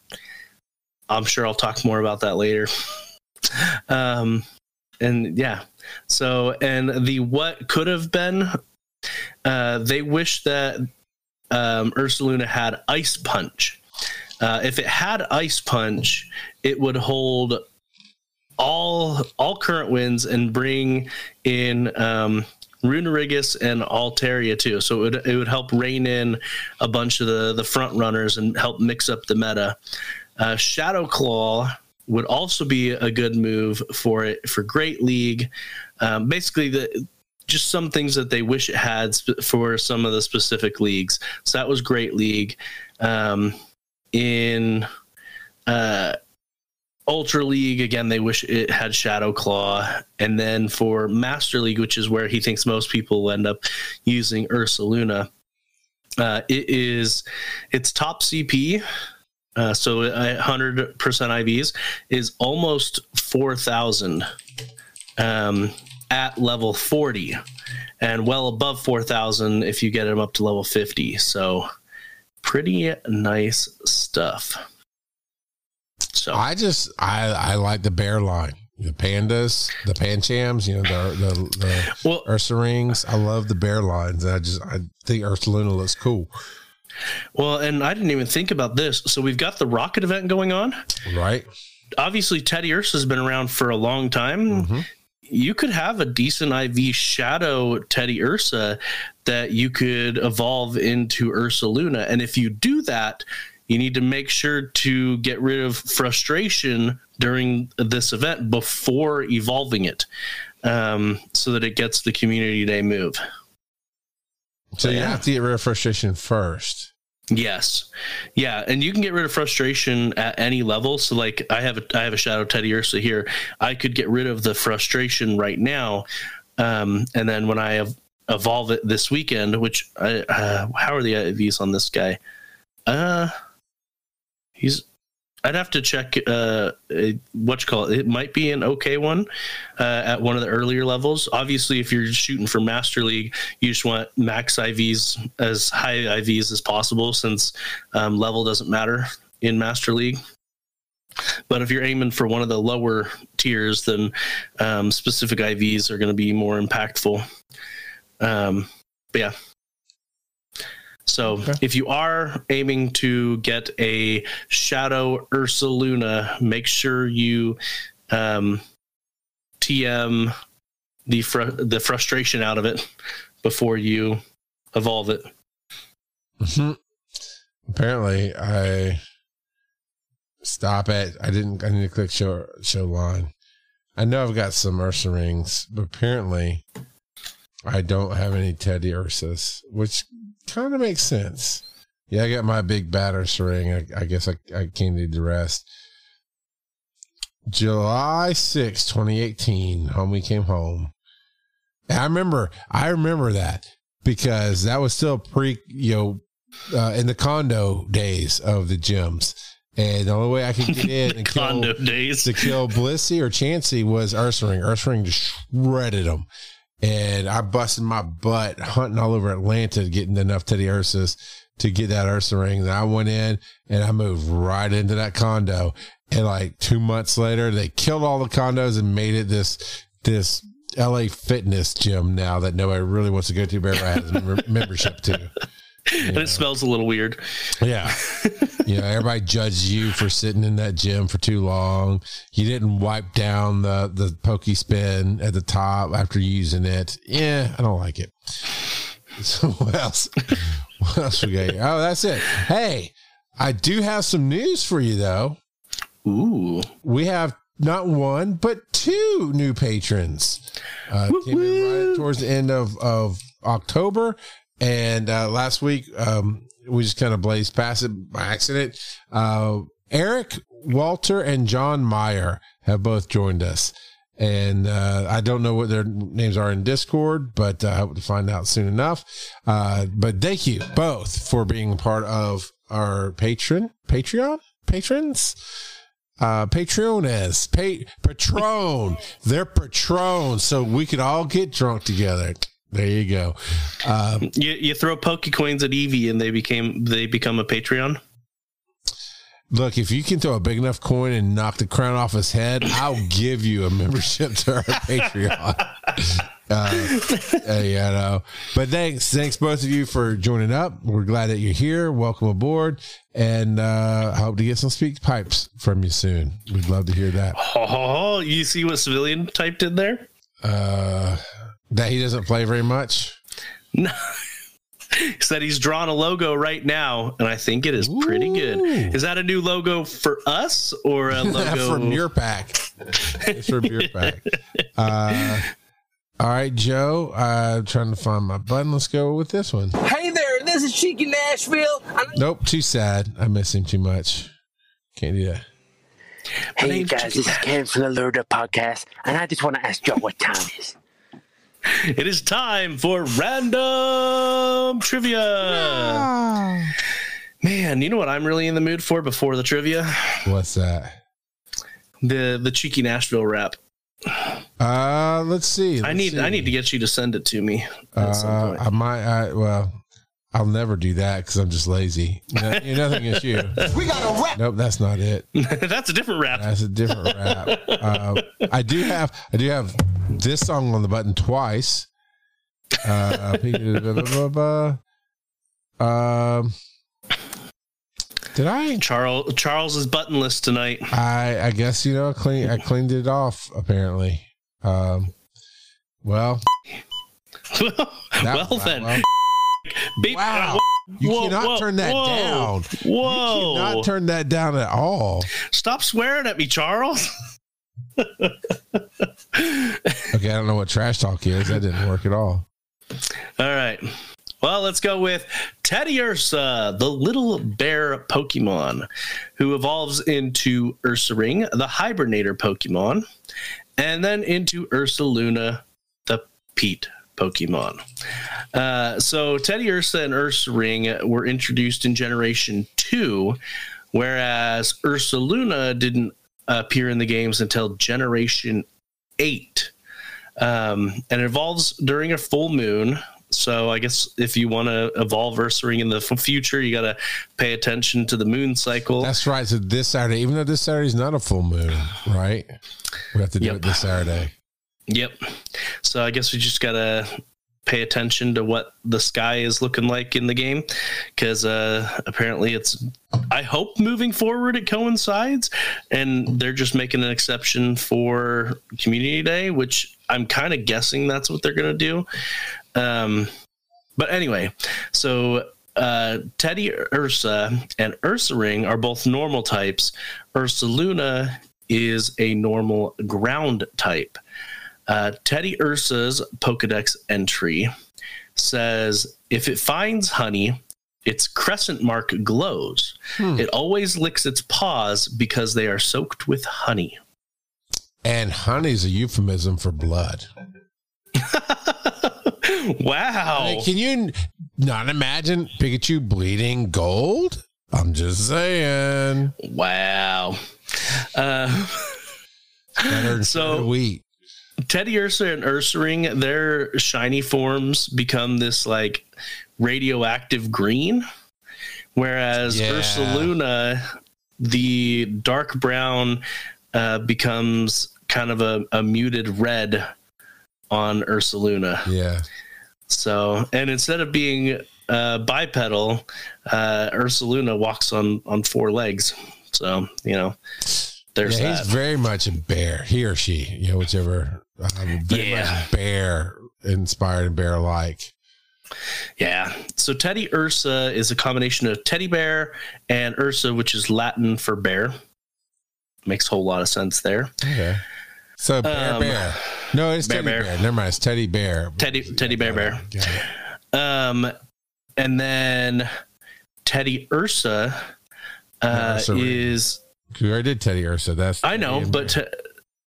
I'm sure I'll talk more about that later. And yeah. So, and the what could have been, they wish that Ursaluna had Ice Punch. If it had Ice Punch, it would hold all current wins and bring in Runerigus and Altaria too. So it would help rein in a bunch of the front runners and help mix up the meta. Shadow Claw would also be a good move for it for Great League. Basically, just some things that they wish it had for some of the specific leagues. So that was Great League. In Ultra League, again, they wish it had Shadow Claw. And then for Master League, which is where he thinks most people will end up using Ursaluna, its top CP, so 100% IVs, is almost 4,000. At level 40 and well above 4,000 if you get him up to level 50. So pretty nice stuff. So I like the bear line, the pandas, the panchams, you know, the Ursalings. I love the bear lines. I think Ursaluna looks cool. Well, and I didn't even think about this. So we've got the rocket event going on, right? Obviously Teddy Ursa has been around for a long time. Mm-hmm. You could have a decent IV shadow Teddy Ursa that you could evolve into Ursaluna. And if you do that, you need to make sure to get rid of frustration during this event before evolving it, so that it gets the Community Day move. So you have to get rid of frustration first. Yes. Yeah. And you can get rid of frustration at any level. So like I have a shadow Teddy Ursa here. I could get rid of the frustration right now. And then when I evolve it this weekend, which how are the IVs on this guy? I'd have to check, it might be an okay one at one of the earlier levels. Obviously, if you're shooting for Master League, you just want max IVs, as high IVs as possible, since level doesn't matter in Master League. But if you're aiming for one of the lower tiers, then specific IVs are going to be more impactful. But yeah. So if you are aiming to get a Shadow Ursaluna, make sure you TM the frustration out of it before you evolve it. Mm-hmm. Apparently, I need to click show line. I know I've got some Ursalings, but apparently I don't have any Teddy Ursas, which kind of makes sense. Yeah, I got my big batter string. I guess I can't need the rest. July 6, 2018, Homie came home. And I remember that, because that was still in the condo days of the gyms. And the only way I could get in and kill Blissey or Chansey was Ursaring. Ursaring just shredded them. And I busted my butt hunting all over Atlanta, getting enough Teddy Ursas to get that Ursaring. Then I went in and I moved right into that condo. And like 2 months later, they killed all the condos and made it this LA fitness gym now that nobody really wants to go to, but everybody has a membership to. And it smells a little weird. Yeah. You know, everybody judges you for sitting in that gym for too long. You didn't wipe down the pokey spin at the top after using it. Yeah, I don't like it. So what else? What else we got here? Oh, that's it. Hey, I do have some news for you, though. Ooh. We have not one, but two new patrons. Came in right towards the end of October. And last week, we just kind of blazed past it by accident. Eric, Walter, and John Meyer have both joined us. And I don't know what their names are in Discord, but I hope to find out soon enough. But thank you both for being part of our patrons. Patron. They're patrons, so we could all get drunk together. There you go. You throw Pokecoins at Eevee and they become a Patreon. Look, if you can throw a big enough coin and knock the crown off his head, I'll give you a membership to our Patreon. You know. But thanks both of you for joining up. We're glad that you're here. Welcome aboard, and I hope to get some speak pipes from you soon. We'd love to hear that. Oh, you see what Civilian typed in there? That he doesn't play very much? No. He said he's drawn a logo right now, and I think it is pretty good. Is that a new logo for us or a logo? From your pack. It's from your pack. All right, Joe, trying to find my button. Let's go with this one. Hey there, this is Cheeky Nashville. Nope, too sad. I'm missing too much. Can't do that. Hey, guys, this is Ken from the Loader Podcast, and I just want to ask Joe what time it is. It is time for random trivia. Yeah. Man, you know what I'm really in the mood for before the trivia? What's that? The Cheeky Nashville rap. Let's see. I need to get you to send it to me. At some point. I'll never do that because I'm just lazy. No, nothing is you. We got a rap. Nope, that's not it. That's a different rap. That's a different rap. I do have this song on the button twice. Did I? Charles is buttonless tonight. I guess I cleaned it off apparently. Well then. Wow. You cannot turn that down. Whoa. You cannot turn that down at all. Stop swearing at me, Charles. Okay, I don't know what trash talk is. That didn't work at all. All right. Well, let's go with Teddy Ursa, the little bear Pokemon, who evolves into Ursaring, the hibernator Pokemon, and then into Ursaluna, the Pete Pokemon. So Teddy Ursa and Ursaring were introduced in Generation 2, whereas Ursaluna didn't appear in the games until Generation 8. And it evolves during a full moon. So I guess if you want to evolve Ursaring in the future, you got to pay attention to the moon cycle. That's right. So this Saturday, even though this Saturday is not a full moon, right? We have to do it this Saturday. Yep. So I guess we just got to pay attention to what the sky is looking like in the game, because apparently I hope moving forward it coincides, and they're just making an exception for Community Day, which I'm kind of guessing that's what they're going to do. But anyway, so Teddy Ursa and Ursaring are both normal types. Ursaluna is a normal ground type. Teddy Ursa's Pokedex entry says, if it finds honey, its crescent mark glows. It always licks its paws because they are soaked with honey. And honey's a euphemism for blood. Wow. I mean, can you not imagine Pikachu bleeding gold? I'm just saying. Wow. So we Teddy Ursa and Ursaring, their shiny forms become this like radioactive green, whereas Ursaluna, the dark brown, becomes kind of a muted red on Ursaluna. Yeah. So, and instead of being bipedal, Ursaluna walks on four legs. So, you know, there's that. He's very much a bear, he or she, you know, whichever, very much bear inspired and bear like. Yeah. So Teddy Ursa is a combination of teddy bear and Ursa, which is Latin for bear. Makes a whole lot of sense there. Okay. So bear. No, it's bear, teddy bear. Never mind. It's teddy bear. Teddy bear. Yeah. And then Teddy Ursa is. I did Teddy Ursa. I know, but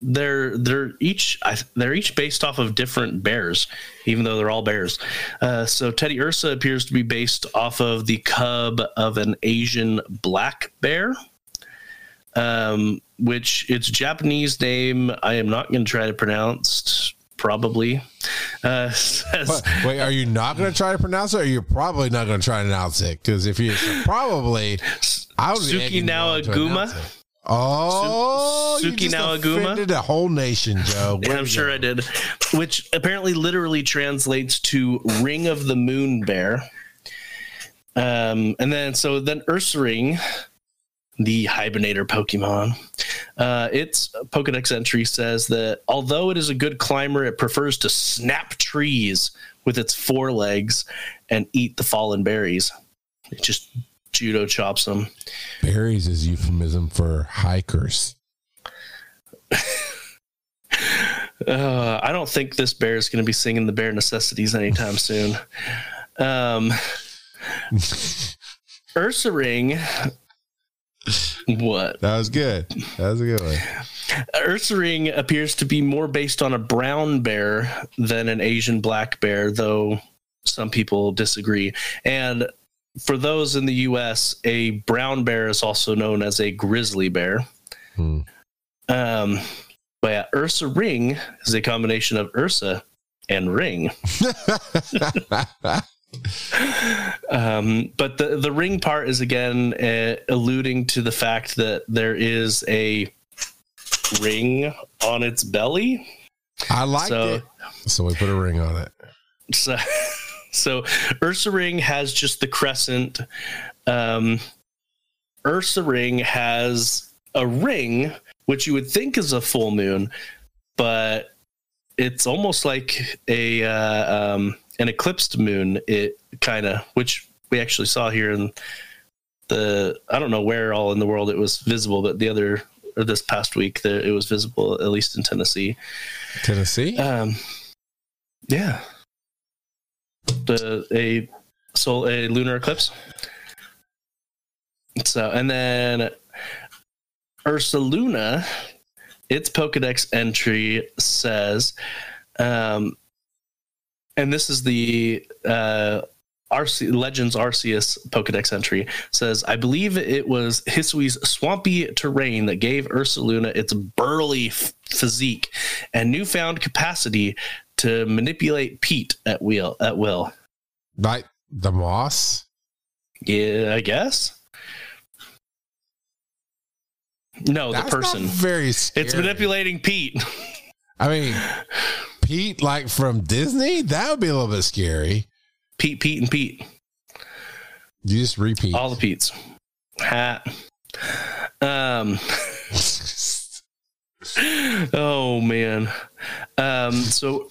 they're each based off of different bears, even though they're all bears. So Teddy Ursa appears to be based off of the cub of an Asian black bear. Which its Japanese name, I am not going to try to pronounce, probably. Wait, are you not going to try to pronounce it, or you're probably not going to try to pronounce it? Because if you probably... Tsukinawaguma. Oh, you offended a whole nation, Joe. Yeah, I'm sure I did. Which apparently literally translates to Ring of the Moon Bear. And then Ursaring... the hibernator Pokemon. Its Pokedex entry says that although it is a good climber, it prefers to snap trees with its forelegs and eat the fallen berries. It just judo chops them. Berries is euphemism for hikers. I don't think this bear is going to be singing the Bear Necessities anytime soon. Ursaring... What? That was good. That was a good one. Ursaring appears to be more based on a brown bear than an Asian black bear, though some people disagree. And for those in the U.S., a brown bear is also known as a grizzly bear. But yeah, Ursaring is a combination of Ursa and Ring. But the ring part is again alluding to the fact that there is a ring on its belly. I like it. So we put a ring on it. So Ursaring has just the crescent. Ursaring has a ring, which you would think is a full moon, but it's almost like an eclipsed moon, it kind of, which we actually saw here in the, I don't know where all in the world it was visible, but this past week it was visible, at least in Tennessee. Tennessee? Yeah. A lunar eclipse. So, and then Ursaluna, its Pokedex entry says, and this is the Legends Arceus Pokedex entry, says, I believe it was Hisui's swampy terrain that gave Ursaluna its burly physique and newfound capacity to manipulate peat at will. Like the moss? Yeah, I guess. No, that's the person. Not very scary. It's manipulating peat. I mean... Pete, like from Disney? That would be a little bit scary. Pete, and Pete. You just repeat. All the Pete's. Hat. Oh, man. So,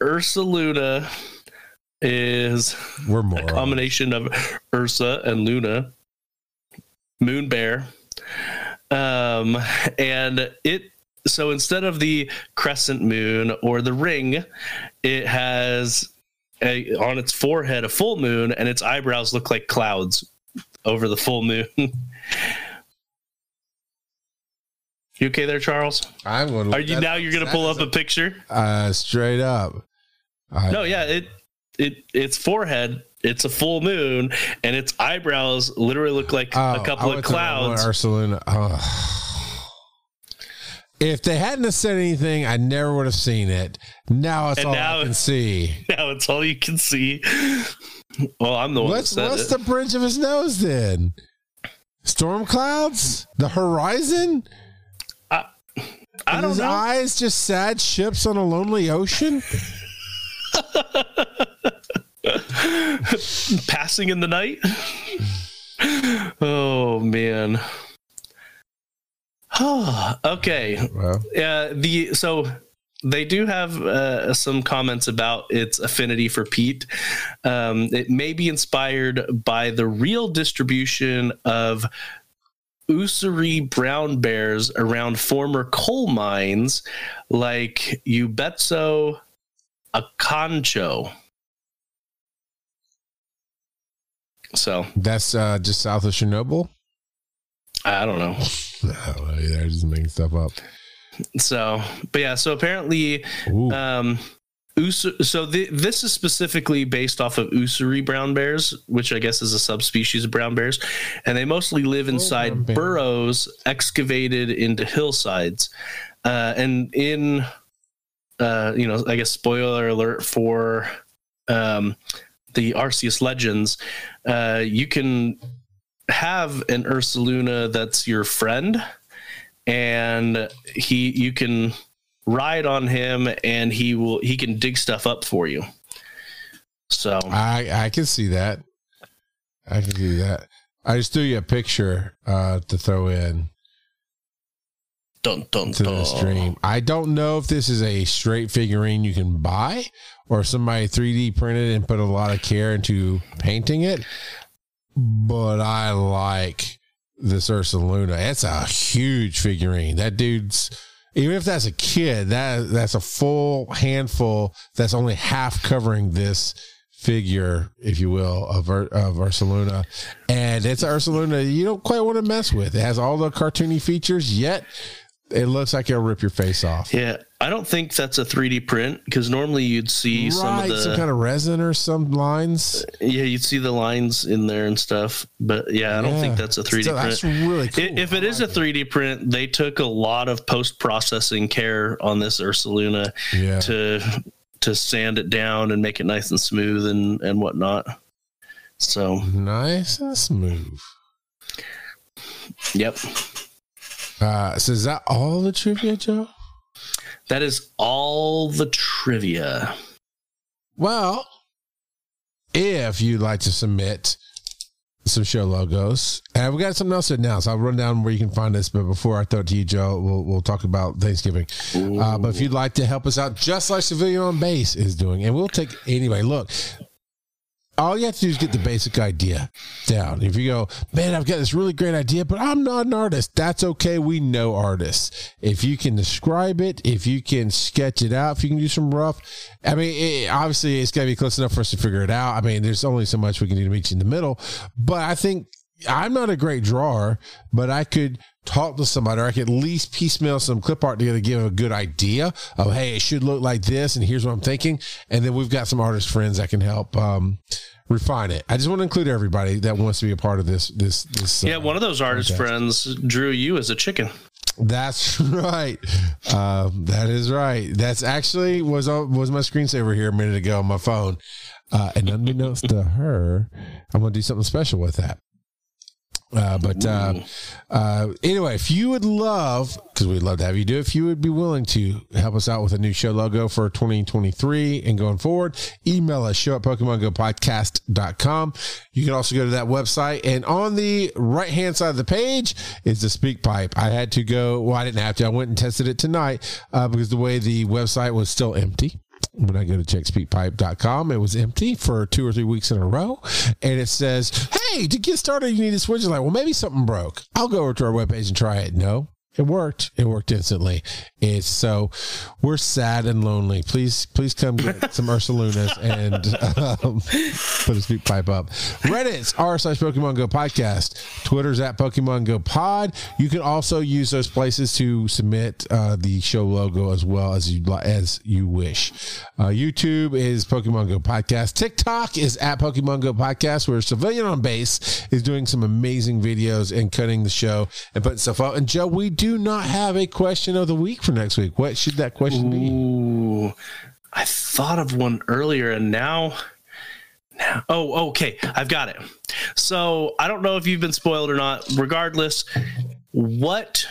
Ursaluna is a combination of Ursa and Luna. Moon Bear. And it... So instead of the crescent moon or the ring, it has on its forehead a full moon, and its eyebrows look like clouds over the full moon. You okay there, Charles? I'm going. Are you now? You're going to pull up a picture. Straight up. No, yeah. It its forehead, it's a full moon, and its eyebrows literally look like a couple of clouds. Ursaluna. Oh. If they hadn't have said anything, I never would have seen it. Now it's all I can see. Now it's all you can see. Well, I'm the one that said it. What's the bridge of his nose then? Storm clouds? The horizon? I don't know. His eyes just sad ships on a lonely ocean? Passing in the night? Oh, man. Okay. Well. So they do have some comments about its affinity for peat. It may be inspired by the real distribution of Usury brown bears around former coal mines like Ubetso Akancho. So that's just south of Chernobyl. I don't know. They're just making stuff up. So, but yeah, so apparently, this is specifically based off of Usuri brown bears, which I guess is a subspecies of brown bears, and they mostly live inside burrows excavated into hillsides. And in, I guess spoiler alert for the Arceus Legends, you can have an Ursaluna that's your friend, and you can ride on him, and he can dig stuff up for you. So I can see that. I can do that. I just threw you a picture to throw in. The stream. I don't know if this is a straight figurine you can buy or somebody 3D printed and put a lot of care into painting it, but I like this Ursaluna. That's a huge figurine. That dude's, even if that's a kid, that's a full handful. That's only half covering this figure, if you will, of Ursaluna. And it's an Ursaluna you don't quite want to mess with. It has all the cartoony features, yet it looks like it'll rip your face off. Yeah, I don't think that's a 3D print, because normally you'd see some kind of resin or some lines. Yeah, you'd see the lines in there and stuff. But yeah, I don't think that's a 3D print. That's really cool. If it is a 3D print, they took a lot of post-processing care on this Ursaluna to sand it down and make it nice and smooth and whatnot. So nice and smooth. Yep. So is that all the trivia, Joe? That is all the trivia. Well, if you'd like to submit some show logos, and we got something else to announce. I'll run down where you can find this, but before I throw it to you, Joe, we'll talk about Thanksgiving. But if you'd like to help us out, just like Civilian on Base is doing, and we'll take anyway. Look, all you have to do is get the basic idea down. If you go, man, I've got this really great idea, but I'm not an artist. That's okay. We know artists. If you can describe it, if you can sketch it out, if you can do some rough, I mean, obviously it's got to be close enough for us to figure it out. I mean, there's only so much we can do to meet you in the middle, but I think I'm not a great drawer, but I could talk to somebody, or I could at least piecemeal some clip art together to give a good idea of, hey, it should look like this, and here's what I'm thinking. And then we've got some artist friends that can help refine it. I just want to include everybody that wants to be a part of this. Yeah, one of those artist friends drew you as a chicken. That's right. That is right. That's actually was my screensaver here a minute ago on my phone. And unbeknownst to her, I'm going to do something special with that. Anyway, if you would love, because we'd love to have you do it, if you would be willing to help us out with a new show logo for 2023 and going forward, email us show@PokemonGoPodcast.com. You can also go to that website, and on the right hand side of the page is the speak pipe. I didn't have to. I went and tested it tonight because the way the website was still empty. When I go to checkspeakpipe.com, it was empty for 2 or 3 weeks in a row. And it says, hey, to get started, you need to switch. Like, well, maybe something broke. I'll go over to our webpage and try it. No, It worked. It worked instantly. It's so we're sad and lonely. Please come get some Ursalunas and put a speak pipe up. Reddit's r/PokemonGoPodcast. Twitter's @PokemonGoPod. You can also use those places to submit the show logo as well as you wish. YouTube is Pokemon Go Podcast. TikTok is @PokemonGoPodcast, where Civilian on Base is doing some amazing videos and cutting the show and putting stuff out. And Joe, we do not have a question of the week for next week. What should that question be? I thought of one earlier and now. Oh, okay. I've got it. So I don't know if you've been spoiled or not. Regardless, what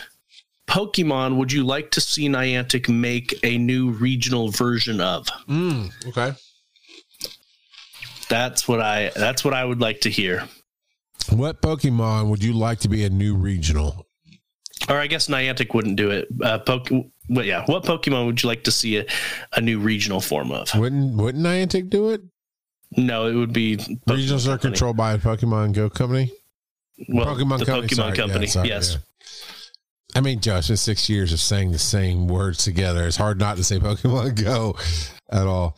Pokemon would you like to see Niantic make a new regional version of? Okay. That's what I would like to hear. What Pokemon would you like to be a new regional? Or I guess Niantic wouldn't do it. What Pokemon would you like to see a new regional form of? Wouldn't Niantic do it? No, it would be Pokemon regionals company. Are controlled by a Pokemon Go company. Well, Pokemon the company. Pokemon sorry, company. Yeah, sorry, yes. Yeah. I mean, Josh, it's 6 years of saying the same words together. It's hard not to say Pokemon Go at all.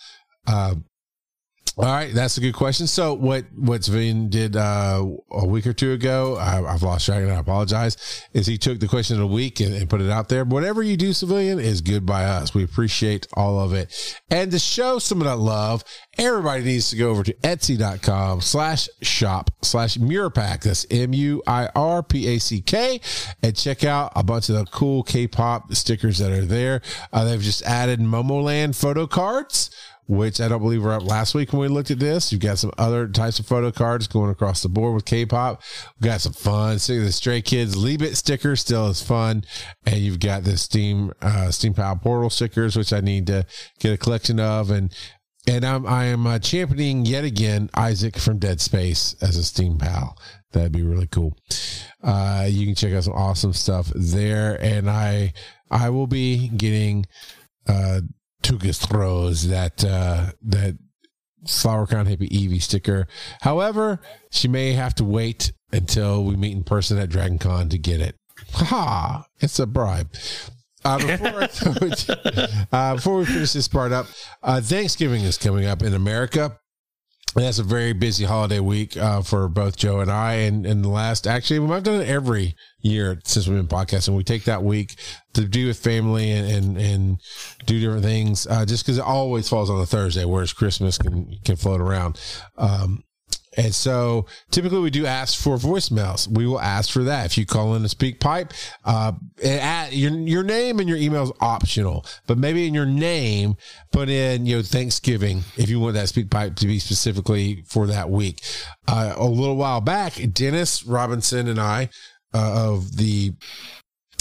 All right, that's a good question. So what Savine did a week or two ago, I've lost track and I apologize, is he took the question of the week and put it out there. Whatever you do, Civilian, is good by us. We appreciate all of it. And to show some of that love, everybody needs to go over to Etsy.com/shop/Muripack. That's MUIRPACK. And check out a bunch of the cool K-pop stickers that are there. They've just added Momoland photo cards, which I don't believe were up last week when we looked at this. You've got some other types of photo cards going across the board with K-pop. We've got some fun. See the Stray Kids Leave It sticker still is fun. And you've got the Steam Power Portal stickers, which I need to get a collection of. And I am championing yet again Isaac from Dead Space as a Steam Pal. That'd be really cool. You can check out some awesome stuff there. And I will be getting Tugas throws that Flower Crown Hippie Eevee sticker. However, she may have to wait until we meet in person at Dragon Con to get it. Ha! It's a bribe. Before we finish this part up, Thanksgiving is coming up in America. And that's a very busy holiday week for both Joe and I. And the last, actually, we've done it every year since we've been podcasting. We take that week to do with family and do different things just because it always falls on a Thursday, whereas Christmas can float around. And so typically we do ask for voicemails. We will ask for that. If you call in a speak pipe, your name and your email is optional, but maybe in your name, put in, Thanksgiving, if you want that speak pipe to be specifically for that week. A little while back, Dennis Robinson and I, of the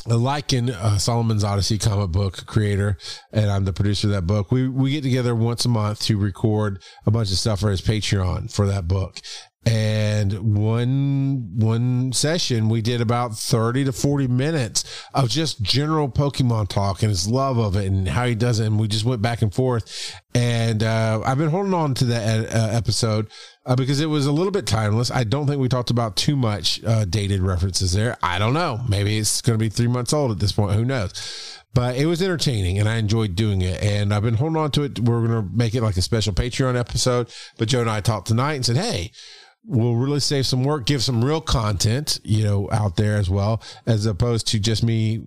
Lycan, Solomon's Odyssey comic book creator, and I'm the producer of that book. We get together once a month to record a bunch of stuff for his Patreon for that book. And one session we did about 30 to 40 minutes of just general Pokemon talk and his love of it and how he does it. And we just went back and forth. And I've been holding on to that episode because it was a little bit timeless. I don't think we talked about too much dated references there. I don't know. Maybe it's going to be 3 months old at this point. Who knows? But it was entertaining, and I enjoyed doing it. And I've been holding on to it. We're going to make it like a special Patreon episode. But Joe and I talked tonight and said, hey, we'll really save some work, give some real content, out there as well, as opposed to just me,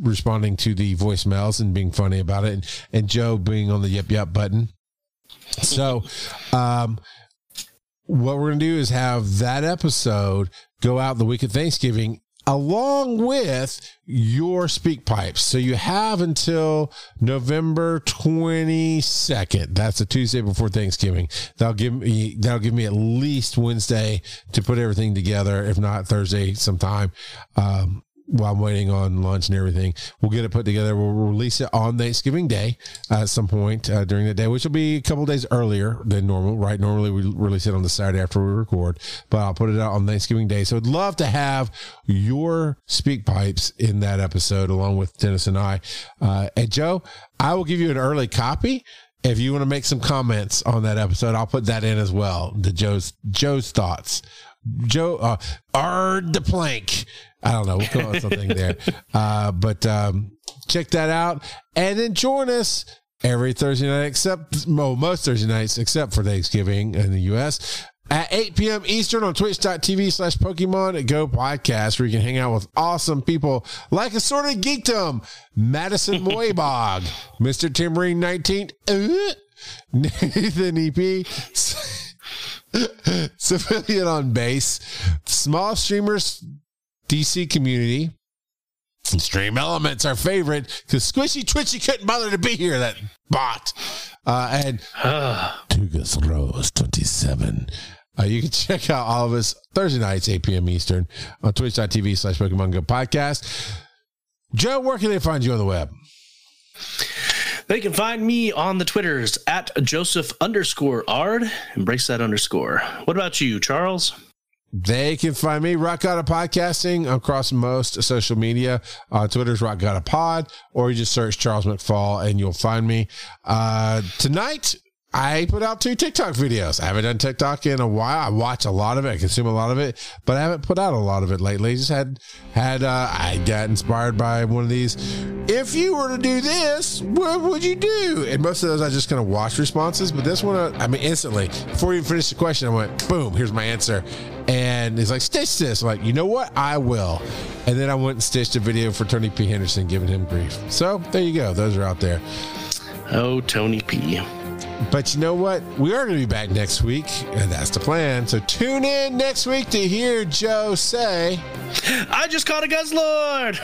responding to the voicemails and being funny about it and Joe being on the yep button. So what we're going to do is have that episode go out the week of Thanksgiving along with your speak pipes. So you have until November 22nd. That's a Tuesday before Thanksgiving. That'll give me at least Wednesday to put everything together. If not Thursday sometime, while I'm waiting on lunch and everything, we'll get it put together. We'll release it on Thanksgiving Day at some point during the day, which will be a couple of days earlier than normal, right? Normally we release it on the Saturday after we record, but I'll put it out on Thanksgiving Day. So I'd love to have your speak pipes in that episode along with Dennis and I. And Joe, I will give you an early copy. If you want to make some comments on that episode, I'll put that in as well. The Joe's thoughts. Joe, the plank. I don't know. We'll come up with something there. But check that out. And then join us every Thursday night, except most Thursday nights, except for Thanksgiving in the U.S., at 8 p.m. Eastern on twitch.tv/Pokemon Go Podcast, where you can hang out with awesome people like Assorted Geekdom, Madison Moybog, Mr. Timberine 19, Nathan EP, Civilian on Bass, Small Streamers DC Community, and Stream Elements, our favorite, because Squishy Twitchy couldn't bother to be here, that bot. And Tugas Rose 27. You can check out all of us Thursday nights, 8 p.m. Eastern on twitch.tv/Pokemon Go Podcast. Joe, where can they find you on the web? They can find me on the Twitters at Joseph_ard. Embrace that underscore. What about you, Charles? They can find me, Rock God of Podcasting, across most social media. Twitter's Rock God of Pod, or you just search Charles McFall and you'll find me. Tonight, I put out 2 TikTok videos. I haven't done TikTok in a while. I watch a lot of it, I consume a lot of it, but I haven't put out a lot of it lately. I just I got inspired by one of these. If you were to do this, what would you do? And most of those, I just kind of watch responses, but this one, I mean, instantly, before you finish the question, I went, boom, here's my answer. And he's like, stitch this. I'm like, you know what? I will. And then I went and stitched a video for Tony P. Henderson, giving him grief. So there you go. Those are out there. Oh, Tony P. But you know what? We are going to be back next week, and that's the plan. So tune in next week to hear Joe say, I just caught a Guzzlord.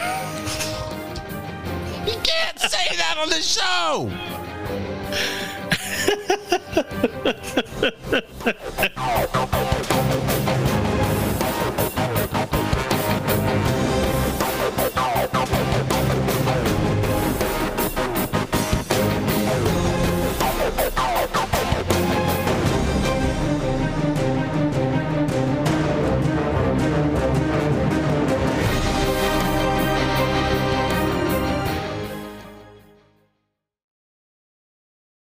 You can't say that on this show.